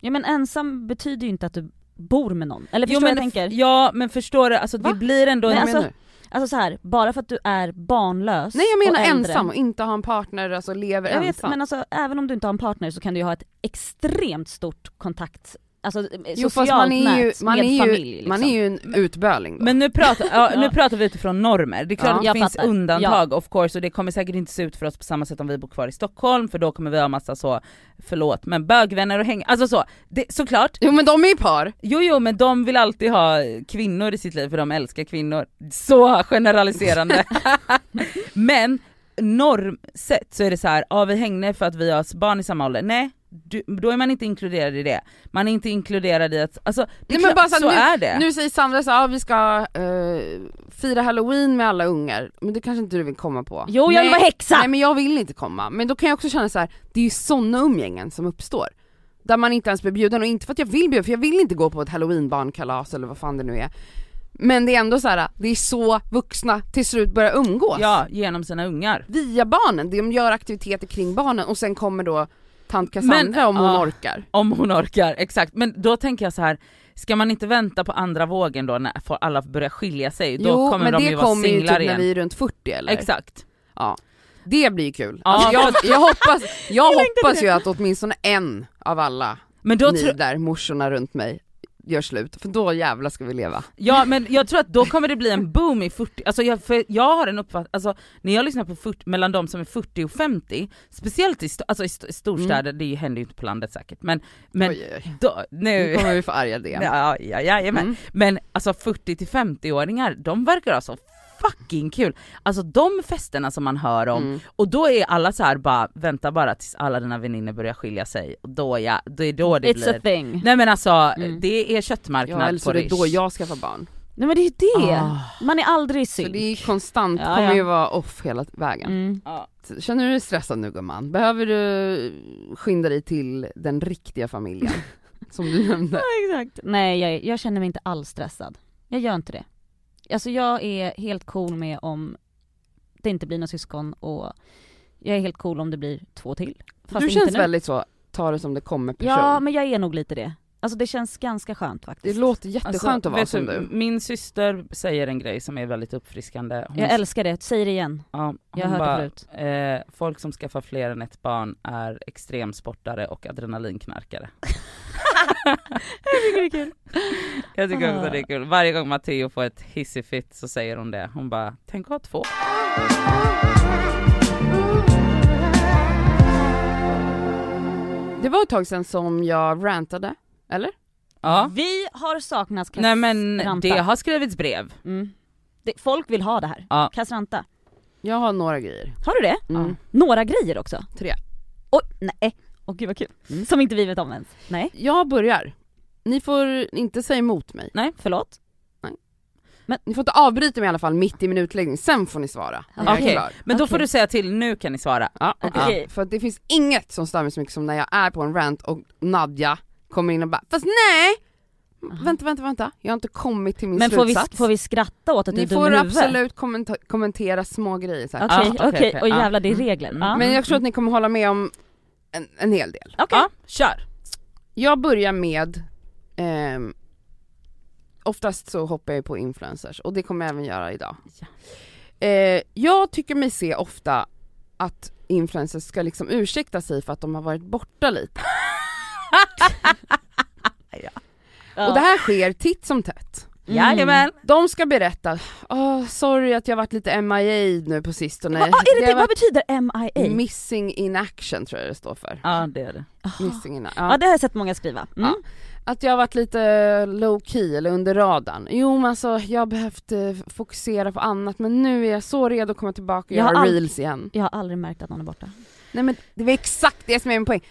Ja, men ensam betyder ju inte att du bor med någon. Eller förstår jo, men, jag tänker? F- ja, men förstår du, alltså, det blir ändå nej, alltså, alltså så här, bara för att du är barnlös. Nej, jag menar och ensam och inte har en partner, alltså lever jag ensam. Vet, men alltså även om du inte har en partner så kan du ju ha ett extremt stort kontakt, alltså jo, socialt man är ju, nät man med är ju, familj. Liksom. Man är ju en utböling då. Men nu pratar, ja, nu pratar vi utifrån normer. Det är klart ja, att det finns fattar. Undantag ja. Of course, och det kommer säkert inte se ut för oss på samma sätt om vi bor kvar i Stockholm, för då kommer vi ha massa så, förlåt, men bögvänner och häng. Alltså så, det, såklart. Jo, men de är ju par. Jo, jo, men de vill alltid ha kvinnor i sitt liv för de älskar kvinnor. Så generaliserande. Men normsett så är det så här, ja, vi hänger för att vi har barn i samma ålder. Nej. Du, då är man inte inkluderad i det. Man är inte inkluderad i att alltså, nej, men bara så, så nu, är det. Nu säger Sandra så, ah, vi ska uh, fira Halloween med alla ungar. Men det kanske inte du vill komma på. Jo, jag vill vara häxa. Nej, men jag vill inte komma. Men då kan jag också känna så här, det är ju sådana umgängen som uppstår. Där man inte ens blir bjuden, och inte för att jag vill bjuda, för jag vill inte gå på ett Halloween-barnkalas eller vad fan det nu är. Men det är ändå så här, det är så vuxna till slut börjar umgås. Ja, genom sina ungar. Via barnen, de gör aktiviteter kring barnen och sen kommer då tant Cassandra, men, om hon ja, orkar. Om hon orkar, exakt. Men då tänker jag så här, ska man inte vänta på andra vågen då när alla börjar skilja sig? Då jo, kommer men de det ju vara singlar igen. Jo, men det kommer ju typ när vi är runt fyrtio eller? Exakt. Ja. Det blir kul. Ja, alltså, jag, jag hoppas, jag hoppas ju att åtminstone en av alla men då ni tro- där morsorna runt mig gör slut, för då jävla ska vi leva. Ja, men jag tror att då kommer det bli en boom i fyrtio. Alltså jag, för jag har en uppfattning, alltså när jag lyssnar på fyrtio, mellan de som är fyrtio och femtio, speciellt i, st- alltså i, st- i storstäder, mm. det händer ju inte på landet säkert, men, men oj, oj, oj. Då, nu, nu kommer vi få arga det. Ja, ja, ja, ja men. Mm. men alltså fyrtio till femtio-åringar, de verkar ha så fucking kul. Alltså de festerna som man hör om, mm. och då är alla så här bara, vänta bara tills alla dina vänner börjar skilja sig, och då ja, det är då det It's blir. It's a thing. Nej men alltså, mm. det är köttmarknad ja, eller så på det är då jag ska få barn. Nej men det är ju det. Ah. Man är aldrig i synk. Så det är konstant, ja, kommer ja. Ju vara off hela vägen. Mm. Ah. Känner du dig stressad nu, gumman? Behöver du skynda dig till den riktiga familjen? Som du nämnde. Ja, exakt. Nej, jag, jag känner mig inte alls stressad. Jag gör inte det. Alltså jag är helt cool med om det inte blir någon syskon, och jag är helt cool om det blir två till. Fast du känns nu. Väldigt så, ta det som det kommer person. Ja, men jag är nog lite det. Alltså det känns ganska skönt faktiskt. Det låter jätteskönt alltså, att vara som du. Min syster säger en grej som är väldigt uppfriskande. Hon jag älskar det, säg det igen. Ja, jag hörde bara, förut. Eh, folk som skaffar fler än ett barn är extremsportare och adrenalinknarkare. Jag tycker det är kul. Jag tycker också det är kul. Varje gång Matteo får ett hissifit så säger hon det. Hon bara, tänk ha två. Det var ett tag sedan som jag rantade, eller? Ja. Vi har saknats Kass. Nej men ranta. Det har skrivits brev. Mm. Det, folk vill ha det här. Ja. Kass ranta. Jag har några grejer. Har du det? Mm. Ja. Några grejer också? Tre. Oj, nej. Och gud vad kul. Mm. Som inte vi vet om ens. Nej. Jag börjar. Ni får inte säga emot mig. Nej, förlåt. Nej. Men ni får inte avbryta mig i alla fall mitt i min utläggning. Sen får ni svara. Okej, okay. Men okay. Då får du säga till, nu kan ni svara. Ja, okay. Okay. För det finns inget som stämmer så mycket som när jag är på en rant och Nadja kommer in och bara, fast nej! Mm. Vänta, vänta, vänta. Jag har inte kommit till min men slutsats. Men får, får vi skratta åt att ni du är dum i huvudet? Ni får absolut kommenta- kommentera små grejer. Okej, okej. Okay, ah, okay, okay. Och jävlar, det är regler. Mm. Mm. Men jag tror att ni kommer hålla med om En, en hel del. Okej, okay. Ja, kör. Jag börjar med eh, oftast så hoppar jag på influencers, och det kommer jag även göra idag. Ja. Eh, jag tycker mig se ofta att influencers ska liksom ursäkta sig för att de har varit borta lite. Ja. Och det här sker titt som tätt. Mm. De ska berätta. Oh, sorry att jag varit lite M I A nu på sistone. Va, är det det? Vad betyder M I A? Missing in action tror jag det står för. Ja, det är det. Missing in, ja. Ja, det har jag sett många skriva. Mm. Ja. Att jag har varit lite low key eller under radarn. Jo, men alltså jag har behövt fokusera på annat, men nu är jag så redo att komma tillbaka och jag göra all... reels igen. Jag har aldrig märkt att någon är borta. Nej, men det var exakt det som är min poäng.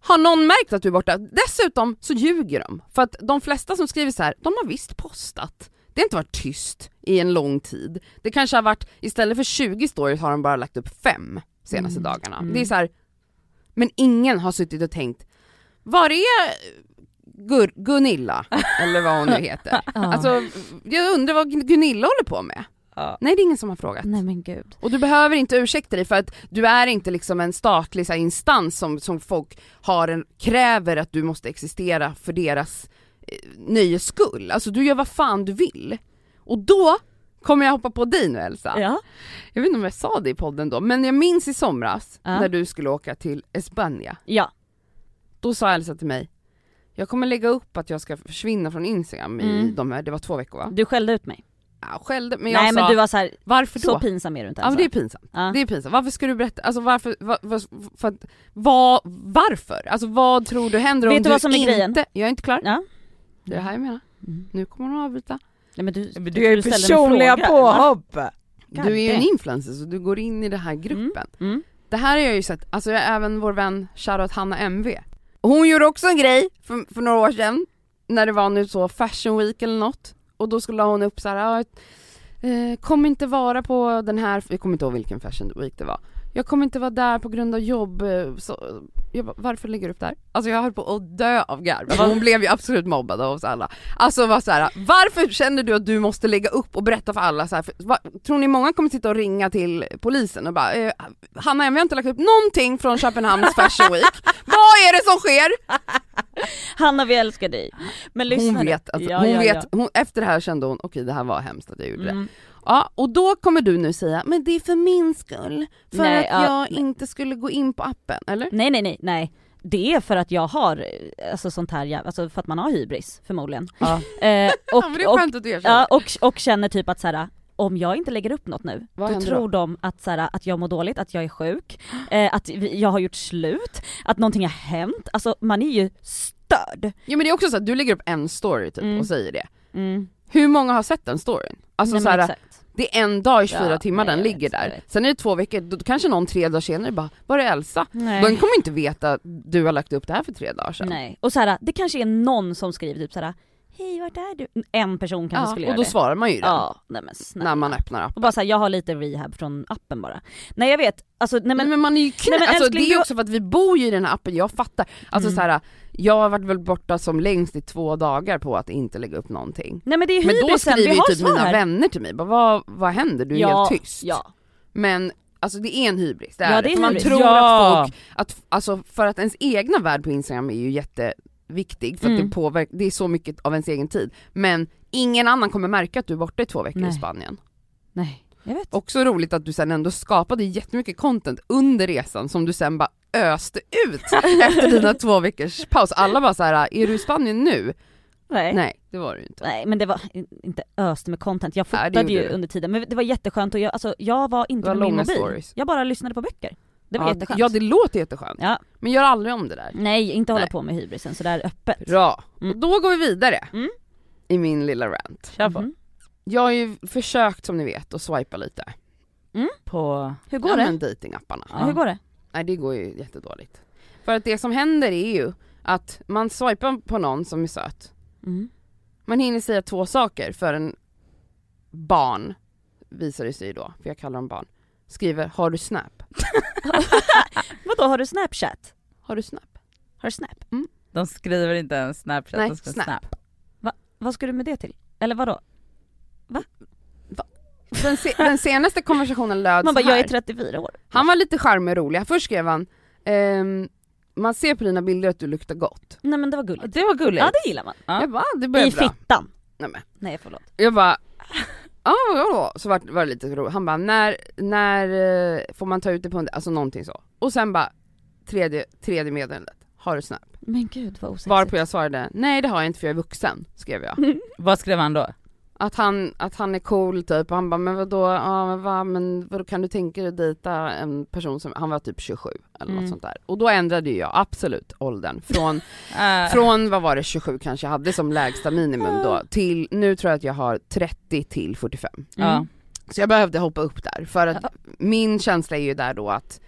Har någon märkt att du är borta? Dessutom så ljuger de. För att de flesta som skriver så här, de har visst postat. Det har inte varit tyst i en lång tid. Det kanske har varit, istället för tjugo stories har de bara lagt upp fem senaste mm. dagarna. Mm. Det är så här, men ingen har suttit och tänkt, var är Gur- Gunilla? Eller vad hon nu heter. Alltså, jag undrar vad Gunilla håller på med. Nej, det är ingen som har frågat. Nej, men gud. Och du behöver inte ursäkta dig för att du är inte liksom en statlig så här, instans som, som folk har en, kräver att du måste existera för deras eh, nöjes skull. Alltså du gör vad fan du vill. Och då kommer jag hoppa på dig nu, Elsa. Ja. Jag vet inte om jag sa det i podden då, men jag minns i somras ja. När du skulle åka till Spanien. Ja. Då sa Elsa till mig, jag kommer lägga upp att jag ska försvinna från Instagram mm. i de här, det var två veckor va? Du skällde ut mig. Ja, själv, men jag nej, sa, men du var så här, varför då? Så pinsam är du inte alltså. Ja, det är pinsamt. Ja. Det är pinsamt. Varför ska du berätta alltså varför var, var, för att, var, varför? Alltså vad tror du händer vet om du, vad som du är inte grejen? Jag är inte klar. Ja. Det är här jag menar. Mm. Nu kommer hon att avbryta. Nej, men du, men du är ju personliga påhopp. Du är ju en influencer så du går in i den här gruppen. Mm. Mm. Det här har jag ju sett. Alltså jag, även vår vän Charlotte Hanna M V. Hon gjorde också en grej för, för några år sedan när det var nu så Fashion Week eller något. Och då skulle hon upp så här, eh, kommer inte vara på den här, jag kommer inte ihåg vilken Fashion Week det var. Jag kommer inte vara där på grund av jobb. Så, jag, varför ligger du upp där? Alltså jag höll på att dö av garv. Alltså, hon blev ju absolut mobbad av oss alla. Alltså var så här, varför känner du att du måste lägga upp och berätta för alla? Så här, för, va, tror ni många kommer sitta och ringa till polisen och bara, eh, Hanna, jag har inte lagt upp någonting från Köpenhamns Fashion Week. Vad är det som sker? Hanna, vi älskar dig. Men lyssna, hon vet, alltså, ja, hon ja, vet ja. Hon, efter det här kände hon, okej, det här var hemskt att jag gjorde mm. det. Ja, och då kommer du nu säga, men det är för min skull. För nej, att jag ja, inte skulle gå in på appen, eller? Nej, nej, nej, nej. Det är för att jag har alltså, sånt här, alltså, för att man har hybris, förmodligen. Ja. Eh, och, ja, men det är skönt att du gör så. Ja, och, och känner typ att så här, om jag inte lägger upp något nu, vad då tror då? De att, så här, att jag mår dåligt, att jag är sjuk, eh, att jag har gjort slut, att någonting har hänt. Alltså, man är ju störd. Ja, men det är också så att du lägger upp en story typ, mm. och säger det. Mm. Hur många har sett den storyn? Alltså nej, så här, det är en dag i fyra ja, timmar nej, den ligger där. Vet. Sen är det två veckor, då kanske någon tre dagar senare bara, var är Elsa? Nej. De kommer inte veta att du har lagt upp det här för tre dagar sedan. Nej. Och så här, det kanske är någon som skriver typ så här, hej, vart är du? En person kanske ja, skulle göra det. Och då det. Svarar man ju det. Ja, nej, men när man öppnar appen. Och bara så här, jag har lite rehab från appen bara. Nej, jag vet. Alltså, nej, men, nej, men man är ju knä... nej, men, alltså, det är ju också för att vi bor ju i den här appen, jag fattar. Alltså mm. så här, jag har varit väl borta som längst i två dagar på att inte lägga upp någonting. Nej, men, det är men då skriver ju typ mina vänner till mig. Bara, vad, vad händer? Du är ja, helt tyst. Ja. Men alltså det är en hybris. Det är, ja, det är man hybris. Tror ja. Att folk... Att, alltså, för att ens egna värld på Instagram är ju jätte... viktig för att mm. det påverkar, det är så mycket av ens egen tid, men ingen annan kommer märka att du är borta i två veckor nej. I Spanien. Nej, jag vet. Också roligt att du sen ändå skapade jättemycket content under resan som du sen bara öste ut efter dina två veckors paus. Alla bara så här, är du i Spanien nu? Nej. Nej, det var det ju inte. Nej, men det var inte öste med content. Jag fotade nej, ju det. Under tiden, men det var jätteskönt och jag, alltså, jag var inte med min mobil. Stories. Jag bara lyssnade på böcker. Det var ja, jätteskönt. Ja, det låter jätteskönt. Ja. Men gör aldrig om det där. Nej, inte hålla nej. På med hybrisen så där öppet. Bra. Mm. Och då går vi vidare mm. i min lilla rant. Kör på. Mm. Jag har ju försökt, som ni vet, att swipa lite. Mm. På hur går ja, det? Datingapparna. Ja. Hur går det? Nej, det går ju jättedåligt. För att det som händer är ju att man swipar på någon som är söt. Mm. Man hinner säga två saker för en barn, visar det sig då, för jag kallar dem barn. Skriver, har du Snap? Vadå, har du Snapchat? Har du Snap? Har du Snap? Mm. De skriver inte en Snapchat. Nej, de ska Snap. Snap. Va? Vad ska du med det till? Eller vadå? Va? Va? Den, se- den senaste konversationen löd man bara, jag är trettiofyra år. Han var lite charmig och rolig. Först skrev han, ehm, man ser på dina bilder att du luktar gott. Nej, men det var gulligt. Det var gulligt. Ja, det gillar man. Ja. Jag bara, det börjar bra. I fittan. Nej, men. Nej, förlåt. Jag bara... Ah, så var, var det lite roligt. Han bara, när, när får man ta ut det på en, alltså någonting så. Och sen bara, tredje, tredje meddelandet, har du Snap? Men gud, vad osexigt. Varpå jag svarade, nej det har jag inte för jag är vuxen, skrev jag. Vad skrev han då? Att han, att han är cool typ. Han bara, men vadå, ja, vad, men vadå, kan du tänka dig dejta en person som, han var typ tjugosju eller mm. något sånt där. Och då ändrade jag absolut åldern. Från, uh. från vad var det, tjugosju kanske jag hade som lägsta minimum då. Till, nu tror jag att jag har trettio till fyrtiofem. Mm. Mm. Så jag behövde hoppa upp där. För att uh. min känsla är ju där då att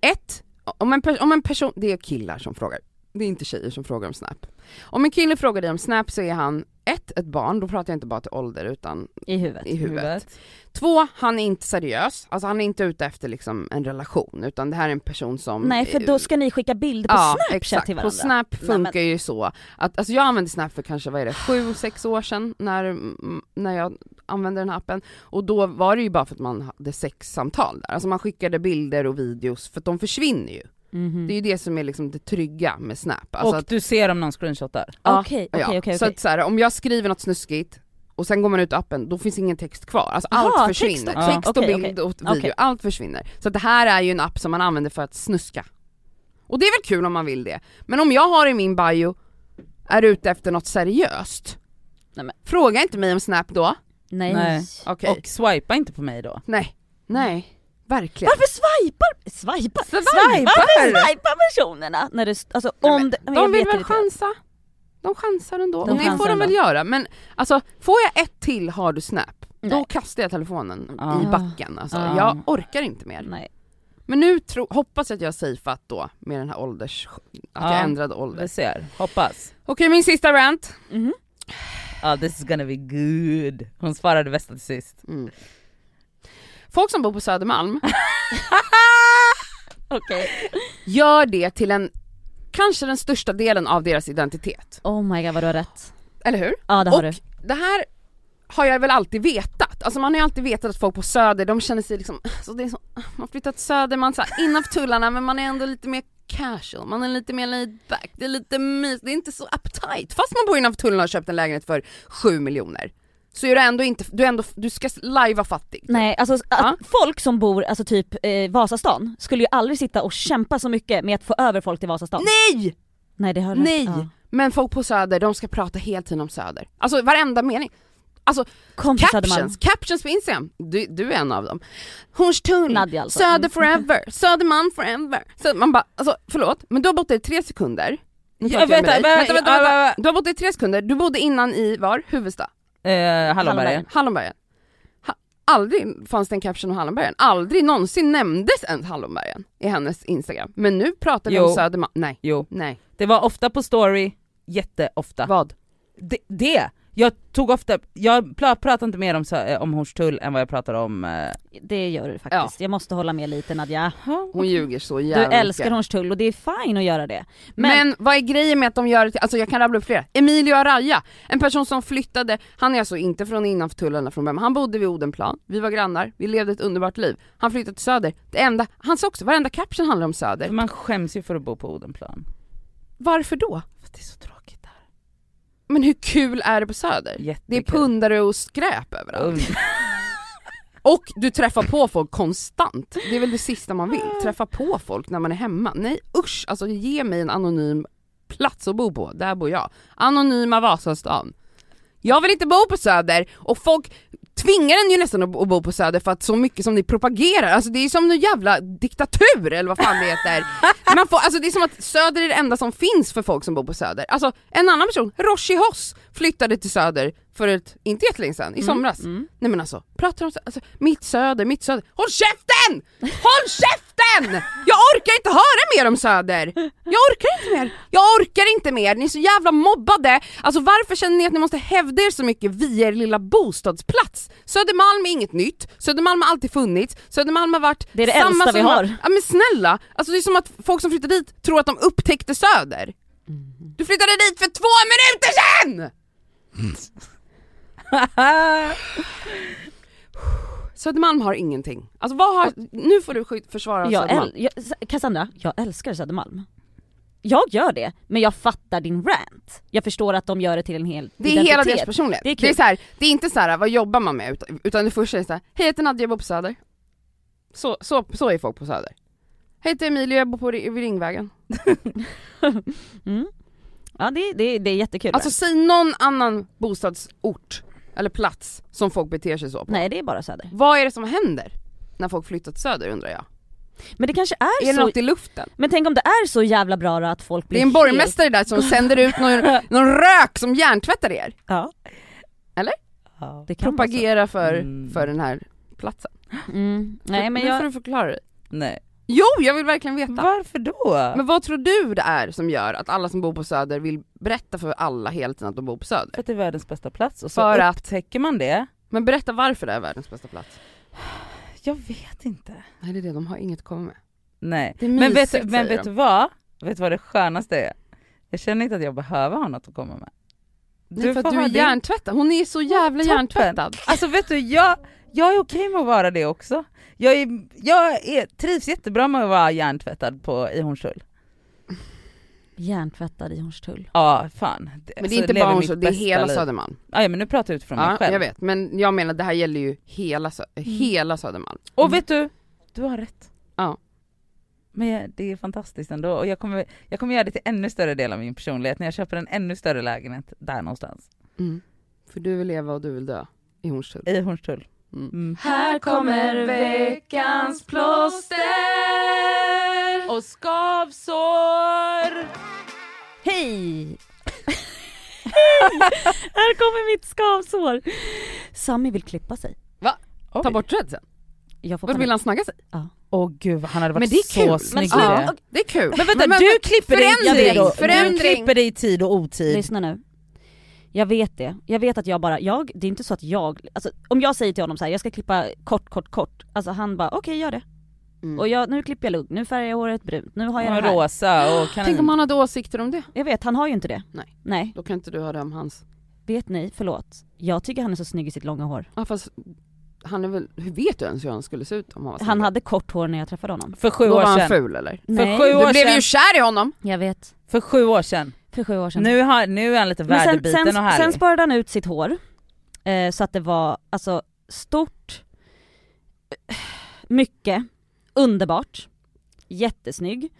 ett, om en, om en person, det är killar som frågar. Det är inte tjejer som frågar om Snap. Om en kille frågar dig om Snap så är han ett, ett barn. Då pratar jag inte bara till ålder utan i huvudet. I huvudet. huvudet. Två, han är inte seriös. Alltså han är inte ute efter liksom en relation. Utan det här är en person som... Nej, för är, då ska ni skicka bilder på ja, Snapchat till varandra. På Snap funkar Nej, men... ju så. Att, alltså jag använde Snap för kanske, vad är det, sju, sex år sedan när, när jag använde den här appen. Och då var det ju bara för att man hade sexsamtal där. Alltså man skickade bilder och videos för att de försvinner ju. Mm-hmm. Det är ju det som är liksom det trygga med Snap. Alltså och att, du ser om någon screenshotar. Ja, okay, okay, ja. Okay, så, okay. Att, så här, om jag skriver något snuskigt och sen går man ut appen, då finns ingen text kvar. Alltså, aha, allt försvinner. Text, text och okay, bild och okay. video, okay. allt försvinner. Så att det här är ju en app som man använder för att snuska. Och det är väl kul om man vill det. Men om jag har i min bio är ute efter något seriöst. Nej, men. Fråga inte mig om Snap då. Nej. Nej. Okay. Och swipa inte på mig då. Nej. Nej. Verkligen. Varför swipar swipar swipar swipar personerna när det, alltså om nej, men, det, de vill väl chansa. De chansar ändå. De det chansar får de väl ändå. Göra, men alltså får jag ett till har du Snap. Nej. Då kastar jag telefonen ah. i backen alltså. Ah. Jag orkar inte mer. Nej. Men nu tro, hoppas jag att jag har safeat då med den här ålders att ah. jag ändrade ålder. Vi ser. Hoppas. Okej, min sista rant. Mhm. Ah, this is gonna be good. Hon svarade bäst till sist. Mm. Folk som bor på Södermalm okay. gör det till en kanske den största delen av deras identitet. Oh my god, vad du har rätt. Eller hur? Ja, det har och du. Det här har jag väl alltid vetat. Alltså man har ju alltid vetat att folk på Söder, de känner sig liksom så det är så, man flyttat Söder, man så här, innanför tullarna, men man är ändå lite mer casual, man är lite mer laid back. Det är lite mys, det är inte så uptight. Fast man bor innanför tullarna och köpt en lägenhet för sju miljoner. Så är det ändå inte, du, ändå, du ska lajva fattig. Nej, alltså ja. Folk som bor alltså typ eh, Vasastan skulle ju aldrig sitta och kämpa så mycket med att få över folk till Vasastan. Nej! Nej, det hör Nej. Ja. Men folk på Söder, de ska prata hela tiden om Söder. Alltså varenda mening. Alltså Kom captions, captions på Instagram. Du, du är en av dem. Hornstull, Nadja alltså. Söder forever, Söderman forever. Så man bara, alltså förlåt, men du har bott där i tre sekunder. Ja, vänta, vänta, vänta, vänta, vänta, vänta. Du har bott där i tre sekunder. Du bodde innan i var huvudstad. Eh, Hallonbergen. Hallonbergen. Ha- aldrig fanns det en caption om Hallonbergen. Aldrig någonsin nämndes ens Hallonbergen i hennes Instagram. Men nu pratar vi jo. om Söderman. Nej. Jo. Nej. Det var ofta på story, jätteofta. Vad? Det, det. Jag tog ofta jag pratar inte mer om om Hornstull än vad jag pratar om eh... det gör du faktiskt. Ja. Jag måste hålla med lite Nadja. Hon okay. ljuger så jävla. Du älskar Hornstull och det är fint att göra det. Men... Men vad är grejen med att de gör det till... alltså jag kan rabbla upp flera. Emilja Raija, en person som flyttade, han är alltså inte från innanför tullarna från Bäm. Han bodde vid Odenplan. Vi var grannar. Vi levde ett underbart liv. Han flyttade till Söder. Det enda han sa också varenda caption handlar om Söder. Man skäms ju för att bo på Odenplan. Varför då? För det är så tråkigt. Men hur kul är det på Söder? Jättekul. Det är pundare och skräp överallt. Mm. Och du träffar på folk konstant. Det är väl det sista man vill. Träffa på folk när man är hemma. Nej, usch. Alltså ge mig en anonym plats att bo på. Där bor jag. Anonyma Vasastan. Jag vill inte bo på Söder. Och folk tvingar en ju nästan att bo på Söder för att så mycket som ni propagerar. Alltså det är som en jävla diktatur eller vad fan det heter. Man får, alltså det är som att Söder är det enda som finns för folk som bor på Söder. Alltså en annan person, Roshi Hoss, flyttade till Söder för ett, inte jättelänge sedan, i somras. Mm, mm. Nej men alltså, pratar om alltså, mitt Söder, mitt Söder. Håll käften! Håll käften! Jag orkar inte höra mer om Söder. Jag orkar inte mer. Jag orkar inte mer. Ni är så jävla mobbade. Alltså varför känner ni att ni måste hävda er så mycket via er lilla bostadsplats? Södermalm är inget nytt. Södermalm har alltid funnits. Södermalm har varit det är det samma som vi har. Ja men snälla, alltså det är som att folk som flyttar dit tror att de upptäckte Söder. Mm. Du flyttade dit för två minuter sedan! Mm. Södermalm har ingenting. Alltså vad har nu får du skyd- försvara jag Södermalm. Äl, jag, Cassandra, jag älskar Södermalm. Jag gör det, men jag fattar din rant. Jag förstår att de gör det till en hel det är identitet. Hela deras personlighet. Det är, det är så här, det är inte så här vad jobbar man med utan, utan det första är så här, hej jag heter Nadja, jag bor på Söder. Så så så är folk på Söder. Hej jag heter Emilie, jag bor på Ringvägen. mm. Ja, det, det, det är jättekul. Alltså säg någon annan bostadsort Eller plats som folk beter sig så på. Nej, det är bara söder. Vad är det som händer när folk flyttat söder, undrar jag. Men det kanske är, är så... något i luften. Men tänk om det är så jävla bra då att folk blir... Det är en borgmästare helt... där som sänder ut någon, någon rök som hjärntvättar er. Ja. Eller? Ja, det kan propagera för, mm. för den här platsen. Mm. Nej, men jag... får du förklara det. Nej. Jo, jag vill verkligen veta. Varför då? Men vad tror du det är som gör att alla som bor på söder vill berätta för alla hela tiden att de bor på söder? För att det är världens bästa plats. Och så för upptäcker att... man det. Men berätta varför det är världens bästa plats. Jag vet inte. Nej, det är det. De har inget att komma med. Nej. Det är mysigt, men vet, säger men vet du vad? Vet du vad det skönaste är? Jag känner inte att jag behöver ha något att komma med. Du, Nej, för att du är din... hjärntvättad. Hon är så jävla hjärntvättad. Alltså vet du, jag... Jag är okej med att vara det också. Jag, är, jag är, trivs jättebra med att vara hjärntvättad på, i Hornstull. Hjärntvättad i Hornstull? Ja, fan. Det, men det är inte bara Hornstull, det är hela liv. Södermalm. Ja, men nu pratar jag utifrån ja, mig själv. Jag vet, men jag menar det här gäller ju hela, hela Södermalm. Och mm. vet du, du har rätt. Ja. Men jag, det är fantastiskt ändå. Och jag kommer, jag kommer göra det till ännu större del av min personlighet när jag köper en ännu större lägenhet där någonstans. Mm. För du vill leva och du vill dö i Hornstull. I Hornstull. Mm. Mm. Här kommer veckans plåster och skavsår. Hej! Här kommer mitt skavsår. Sammy vill klippa sig. Va? Oj. Ta bort träd sen. Jag får vill han snagga sig? Ja. Åh gud, han hade varit så snygg. Men det är kul. Men, det är kul. Men vänta, men, du klipper dig då. Du klipper dig i tid och otid. Lyssna nu. Jag vet det. Jag vet att jag bara, jag, det är inte så att jag, alltså, om jag säger till honom så här, jag ska klippa kort, kort, kort. Alltså han bara, okej, okay, gör det. Mm. Och jag, nu klipper jag lugg, nu färgar jag håret brunt, nu har jag och det här. Rosa och kanin. Tänk om han hade åsikter om det. Jag vet, han har ju inte det. Nej. Nej. Då kan inte du ha det om hans. Vet ni, förlåt. Jag tycker han är så snygg i sitt långa hår. Ja, fast han är väl, hur vet du ens hur han skulle se ut om han var så? Han hade kort hår när jag träffade honom. För sju Då år sedan. Var han ful eller? Nej. För sju år du blev sedan. Ju kär i honom. Jag vet. För sju år sedan. För sju år sedan. Nu, har, nu är han lite värdebiten sen, sen, och härlig. Sen sparade han ut sitt hår. Eh, så att det var alltså stort. Mycket. Underbart. Jättesnygg.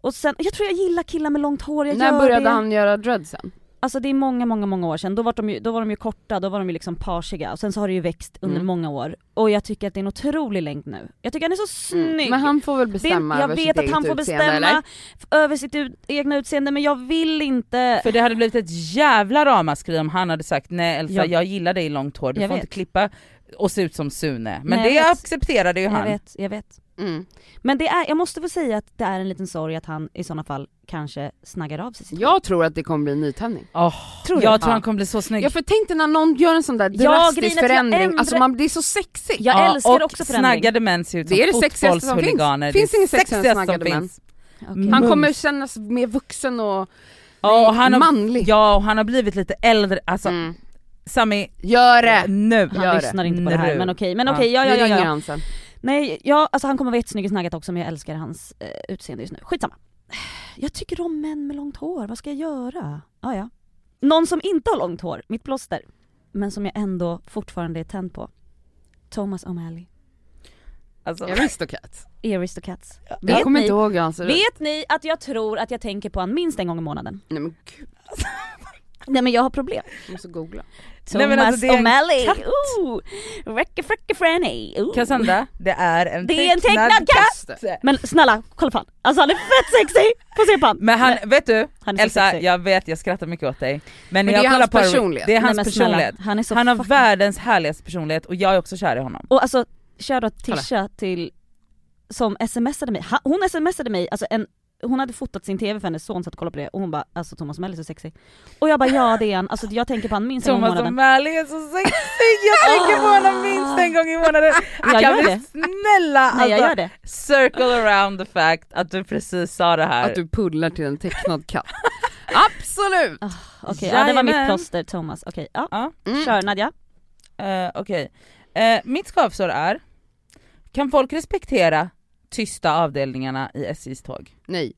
Och sen, jag tror jag gillar killar med långt hår. Jag När började det. han göra dreadsen? Alltså det är många, många, många år sedan. Då var de ju, då var de ju korta, då var de ju liksom parsiga. Och sen så har det ju växt under mm. många år. Och jag tycker att det är en otrolig längd nu. Jag tycker att han är så snygg. Mm. Men han får väl bestämma det, jag över sitt eget utseende? Jag vet att han får bestämma eller? över sitt ut, egna utseende, men jag vill inte... För det hade blivit ett jävla ramaskri om han hade sagt nej Elsa, jag, jag gillar dig i långt hår. Du jag får vet. inte klippa och se ut som Sune. Men nej, det jag accepterade ju jag han. Jag vet, jag vet. Mm. Men det är, jag måste väl säga att det är en liten sorg att han i sådana fall kanske snaggar av sig sitt Jag hår. tror att det kommer bli en nytändning. Oh, tror jag, jag tror ja. han kommer bli så snygg. Jag tänkte när någon gör en sån där drastisk ja, förändring. Ändra... Alltså man blir så sexig. Jag ja, älskar och också förändring. Snaggade män ser ut som fotbollshuliganer. Det är det sexigaste som finns. Det finns det okay. Han kommer kännas mer vuxen och, ja, och han har, manlig. Ja, och han har blivit lite äldre. Alltså... Mm. Sami, gör det nu. Han gör lyssnar det. inte på nu. det här, men okej. Men okej, ja, ja, ja. ja, ja, ja. Nej, ja, alltså han kommer vara jättesnygg i snagget också, men jag älskar hans eh, utseende just nu. Skitsamma. Jag tycker om män med långt hår. Vad ska jag göra? Ah, ja. Någon som inte har långt hår, mitt plåster, men som jag ändå fortfarande är tänd på. Thomas O'Malley. Alltså, Aristocats. Aristocats. Ja, vet, jag kommer ni, inte ihåg, alltså. vet ni att jag tror att jag tänker på han minst en gång i månaden? Nej, men gud. Nej, men jag har problem. Jag måste googla. Thomas Nej, alltså, O'Malley. Ooh. Räcke, fräcke, fräne. Cassandra, det är en det tecknad, är en tecknad katt. katt. Men snälla, kolla på han. Alltså han är fett sexig. Få se på han. Men han, men, vet du, Elsa, sexy. jag vet, jag skrattar mycket åt dig. Men, men jag det är hans på, personlighet. Det är hans Nej, personlighet. Snälla, han, är så han har fucking... världens härligaste personlighet och jag är också kär i honom. Och alltså, kär då Tisha till, som smsade mig. Hon smsade mig, alltså en hon hade fotat sin tv för hennes son så att kolla på det och hon bara, alltså Thomas O'Malley är så sexig. Och jag bara, ja det är han. Alltså jag tänker på han minst en gång i månaden. Thomas O'Malley är så sexig. Jag tänker på honom minst en gång i månaden. Jag kan bli snälla. Alltså, Nej, jag gör det. Circle around the fact att du precis sa det här. Att du pullar till en tecknad katt. Absolut. Oh, Okej, okay. ja, det var mitt plåster Thomas. Okej, okay, ja. Mm. Kör Nadja. Uh, Okej. Okay. Uh, mitt skavsår är, kan folk respektera tysta avdelningarna i S J:s tåg? Nej.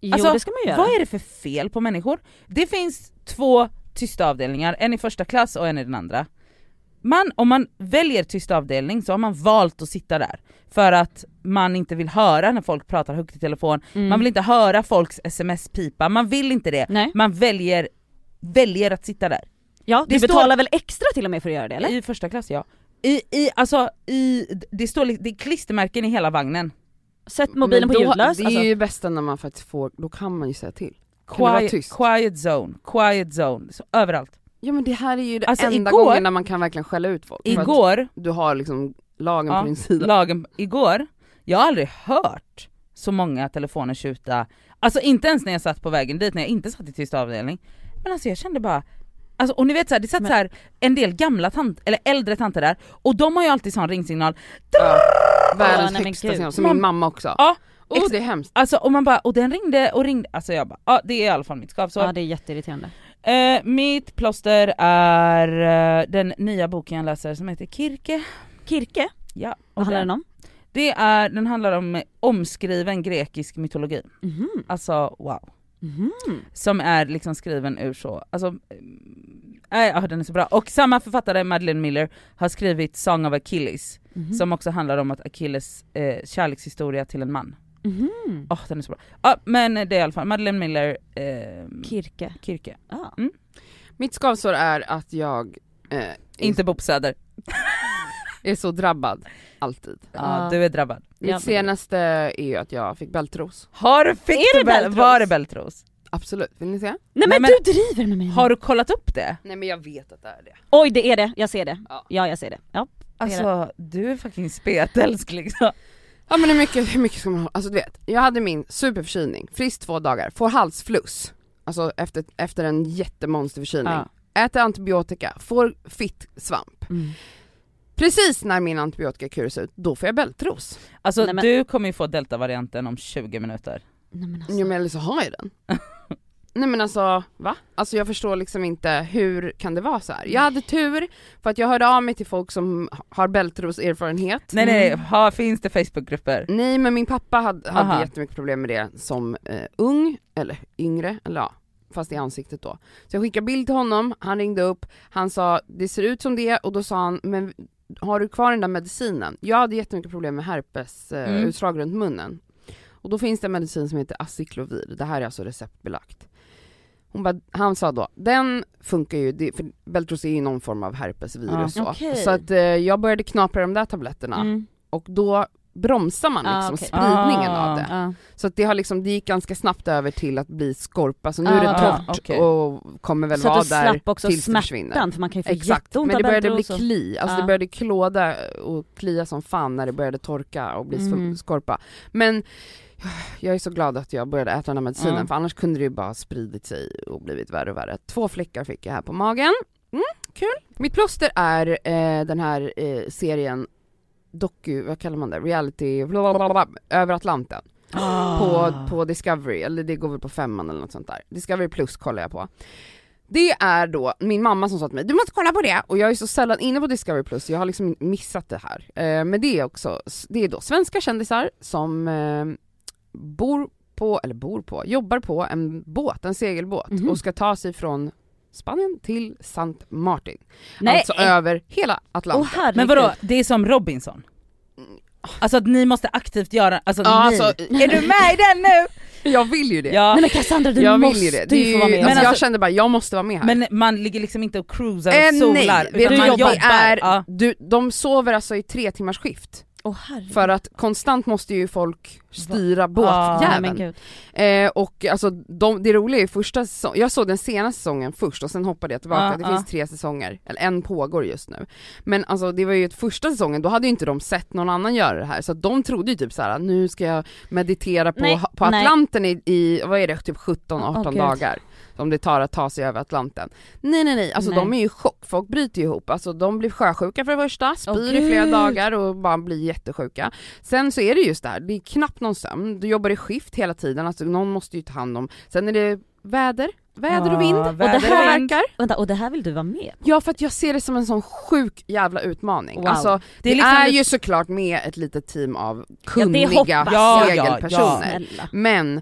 Jo, alltså, det ska man göra. Vad är det för fel på människor? Det finns två tysta avdelningar. En i första klass och en i den andra. Man, om man väljer tysta avdelning så har man valt att sitta där. För att man inte vill höra när folk pratar högt i telefon. Mm. Man vill inte höra folks sms-pipa. Man vill inte det. Nej. Man väljer, väljer att sitta där. Ja, du det betalar står... väl extra till och med för att göra det, eller? I första klass, ja. I, i, alltså, i, det står det är klistermärken i hela vagnen. Sätt mobilen då, på ljudlös. Det är alltså ju bäst när man faktiskt får, då kan man ju säga till. Quiet, quiet zone, quiet zone, så överallt. Ja, men det här är ju det alltså, enda igår, gången när man kan verkligen skälla ut folk. Igår. Du har liksom lagen ja, på din sida. Lagen, igår, jag har aldrig hört så många telefoner tjuta. Alltså inte ens när jag satt på vägen dit, när jag inte satt i tyst avdelning. Men alltså jag kände bara... Alltså, och ni vet så här, det satt men... så här en del gamla tant eller äldre tanter där. Och de har ju alltid sån ringsignal. Ja, världens oh, högsta signal, som man, min mamma också. Ja, oh, ex- det är hemskt. Alltså, och man bara, och den ringde och ringde. Alltså jag bara, ja ah, det är i alla fall mitt skav. Så. Ja, det är jätteirriterande. Eh, mitt plåster är eh, den nya boken jag läser som heter Kirke. Kirke? Ja. Vad handlar den om? Det är, den handlar om omskriven grekisk mytologi. Mm-hmm. Alltså, wow. Mm-hmm. Som är liksom skriven ur så alltså, äh, ah, den är så bra. Och samma författare, Madeleine Miller, har skrivit Song of Achilles. Mm-hmm. Som också handlar om att Achilles eh, kärlekshistoria till en man. Mm-hmm. Oh, den är så bra. Ah, men det är i alla fall Madeleine Miller eh, Kirke, Kirke. Ah. Mm. Mitt skavsår är att jag eh, inte bor på Söder. Är så drabbad alltid. Ja, du är drabbad. Mitt ja, senaste är ju att jag fick bältros. Har du fick du bältros? Var det bältros? Absolut, vill ni se? Nej, Nej men, men du driver med mig. Har du kollat upp det? Nej men jag vet att det är det. Oj, det är det, jag ser det. Ja, ja jag ser det. Ja, det alltså är det. Du är fucking spetälsk liksom. Ja men hur mycket, hur mycket ska man ha? Alltså du vet, jag hade min superförkylning. Frist två dagar, får halsfluss. Alltså efter, efter en jättemonsterförkylning. Ja. Äter antibiotika, får fitt svamp. Mm. Precis när min antibiotikakur ser ut, då får jag bältros. Alltså nej, men... du kommer ju få delta-varianten om tjugo minuter. Nej, men alltså... Jo men eller så har jag den. Nej men alltså, va? Alltså jag förstår liksom inte, hur kan det vara så här? Jag hade tur för att jag hörde av mig till folk som har bältros erfarenhet. Nej nej, ha, finns det Facebookgrupper? Nej men min pappa hade, hade jättemycket problem med det som eh, ung, eller yngre, eller ja. Fast i ansiktet då. Så jag skickade bild till honom, han ringde upp, han sa det ser ut som det och då sa han men... Har du kvar den där medicinen? Jag hade jättemycket problem med herpes eh, mm. utslag runt munnen. Och då finns det en medicin som heter aciklovir. Det här är alltså receptbelagt. Hon ba, han sa då, den funkar ju. Det, för bältros är ju någon form av herpesvirus. Ah, okay. Så, så att, eh, jag började knapra de där tabletterna. Mm. Och då bromsar man liksom ah, okay. spridningen ah, av det. Ah. Så att det, har liksom, det gick ganska snabbt över till att bli skorpa. Så nu ah, är det torrt ah, okay. och kommer väl så vara där också tills det försvinner. För man kan ju få exakt, men det började bli kli. Alltså ah. det började klåda och klia som fan när det började torka och bli mm. skorpa. Men jag är så glad att jag började äta den här medicinen. Mm. För annars kunde det ju bara spridit sig och blivit värre och värre. Två fläckar fick jag här på magen. Mm, kul. Mitt plåster är eh, den här eh, serien doku, vad kallar man det? Reality blablabla, Över Atlanten. Oh. På, på Discovery, eller det går väl på femman eller något sånt där. Discovery Plus kollar jag på. Det är då min mamma som sa till mig, du måste kolla på det. Och jag är så sällan inne på Discovery Plus, jag har liksom missat det här. Eh, men det är också, det är då svenska kändisar som eh, bor på, eller bor på, jobbar på en båt, en segelbåt. Mm-hmm. Och ska ta sig från Spanien till Sankt Martin. Nej. Alltså över hela Atlanten. Oh, men vadå, det är som Robinson. Alltså att ni måste aktivt göra alltså, ja, alltså, är du med i den nu? Jag vill ju det. Ja. Nej, men Cassandra, du jag måste ju det. Det ju, få vara med. Men alltså, jag kände bara, jag måste vara med här. Men man ligger liksom inte och cruisar och äh, solar. Nej, utan man jobbar. Det är, ja. du, de sover alltså i tre timmars skift. Oh, för att konstant måste ju folk styra båtjäveln. Ah, eh, och alltså de, det roliga är ju första säsong, jag såg den senaste säsongen först och sen hoppade jag tillbaka. Ah, det ah. finns tre säsonger, eller en pågår just nu. Men alltså det var ju ett första säsongen, då hade ju inte de sett någon annan göra det här. Så de trodde ju typ så här: nu ska jag meditera på, nej, på Atlanten i, i, vad är det, typ sjutton arton oh, dagar. Om det tar att ta sig över Atlanten. Nej, nej, nej. Alltså nej. De är ju i chock. Folk bryter ihop. Alltså de blir sjösjuka för det första. Spyr oh, i flera dagar och bara blir jättesjuka. Sen så är det just det här. Det är knappt någon sömn. Du jobbar i skift hela tiden. Alltså någon måste ju ta hand om. Sen är det väder. Väder och vind. Ah, väder och det här verkar. Vänta, och det här vill du vara med? Ja, för att jag ser det som en sån sjuk jävla utmaning. Wow. Alltså, det är, det liksom är ett... ju såklart med ett litet team av kunniga ja, segelpersoner. Ja, ja, ja. Men...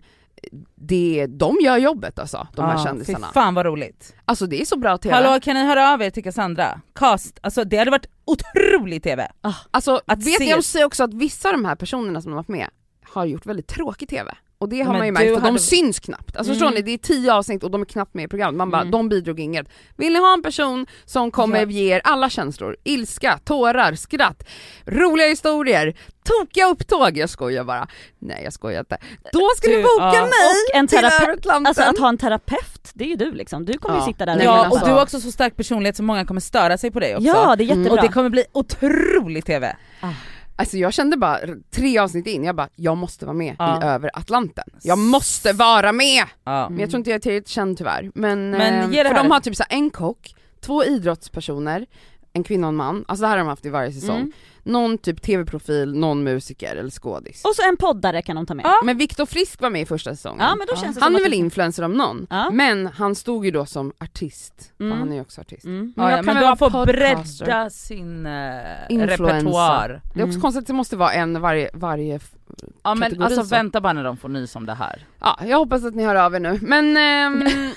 Det, de gör jobbet alltså, de här ah, kändisarna. Fy fan vad roligt. Alltså det är så bra T V. Hallå, kan ni höra av er till Cassandra? Cast, alltså det hade varit otroligt T V. Ah, alltså, att vet se... jag också att vissa av de här personerna som har varit med har gjort väldigt tråkig T V. Och det har men man ju märkt, för hade... de syns knappt. Alltså mm. förstår ni, det är tio avsnitt och de är knappt med i programmet. Man bara, mm. de bidrog inget. Vill ni ha en person som kommer ja. Ge er alla känslor? Ilska, tårar, skratt, roliga historier, tokiga upptåg. Jag skojar bara. Nej, jag skojar inte. Då ska du, du boka ja. mig och en terapeut. Alltså att ha en terapeut, det är ju du liksom. Du kommer ja. ju sitta där. Ja, och, och du är också så stark personlighet så många kommer störa sig på dig också. Ja, det är jättebra. Mm. Och det kommer bli otroligt tv. Ah. Alltså jag kände bara tre avsnitt in, jag bara, jag måste vara med ja. i Över Atlanten. Jag måste vara med! Ja. Mm. Men jag tror inte jag är tillräckligt känd tyvärr. Men, Men för de har typ så en kock, två idrottspersoner, en kvinna och en man. Alltså det här har de haft i varje säsong. Mm. Någon typ tv-profil, någon musiker eller skådis. Och så en poddare kan de ta med. Ja. Men Viktor Frisk var med i första säsongen. Ja, men då känns ja. Han är väl influencer om någon. Ja. Men han stod ju då som artist. Mm. För han är ju också artist. Mm. Men, ja, jag kan men då får bredda sin uh, repertoar. Mm. Det är också konstigt att det måste vara en varje, varje ja, men kategori. Alltså så. Vänta bara när de får ny som det här. Ja, jag hoppas att ni hör av er nu. Men... Um,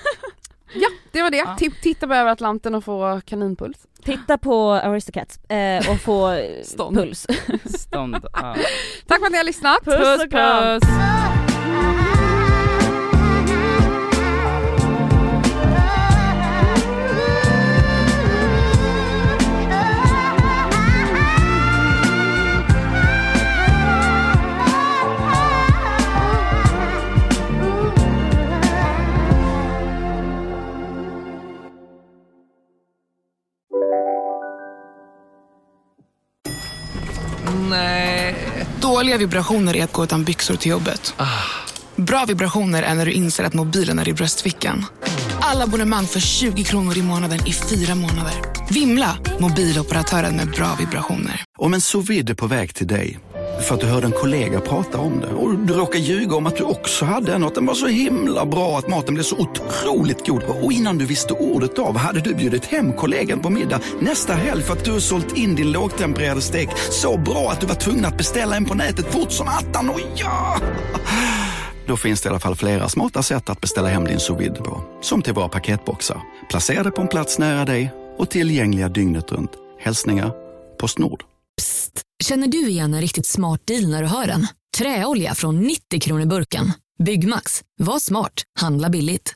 ja, det var det. Ja. Titta på Över Atlanten och få kaninpuls. Titta på Aristocats eh, och få Stånd. Puls. Stånd, ja. Tack för att ni har lyssnat. Puss, puss, puss. puss. Nej. Dåliga vibrationer är att gå utan byxor till jobbet. Bra vibrationer är när du inser att mobilen är i bröstfickan. Alla abonnemang för tjugo kronor i månaden i fyra månader. Vimla, mobiloperatören med bra vibrationer. Om en sous vide är på väg till dig för att du hörde en kollega prata om det och du råkar ljuga om att du också hade en och att den var så himla bra att maten blev så otroligt god. Och innan du visste ordet av hade du bjudit hem kollegan på middag nästa helg för att du sålt in din lågtempererade stek så bra att du var tvungen att beställa en på nätet fort som attan. Och ja! Då finns det i alla fall flera smarta sätt att beställa hem din sous vide på. Som till våra paketboxar. Placerade på en plats nära dig och tillgängliga dygnet runt. Hälsningar Postnord. Psst, känner du igen en riktigt smart deal när du hör den? Träolja från nittio kronor burken. Byggmax, var smart, handla billigt.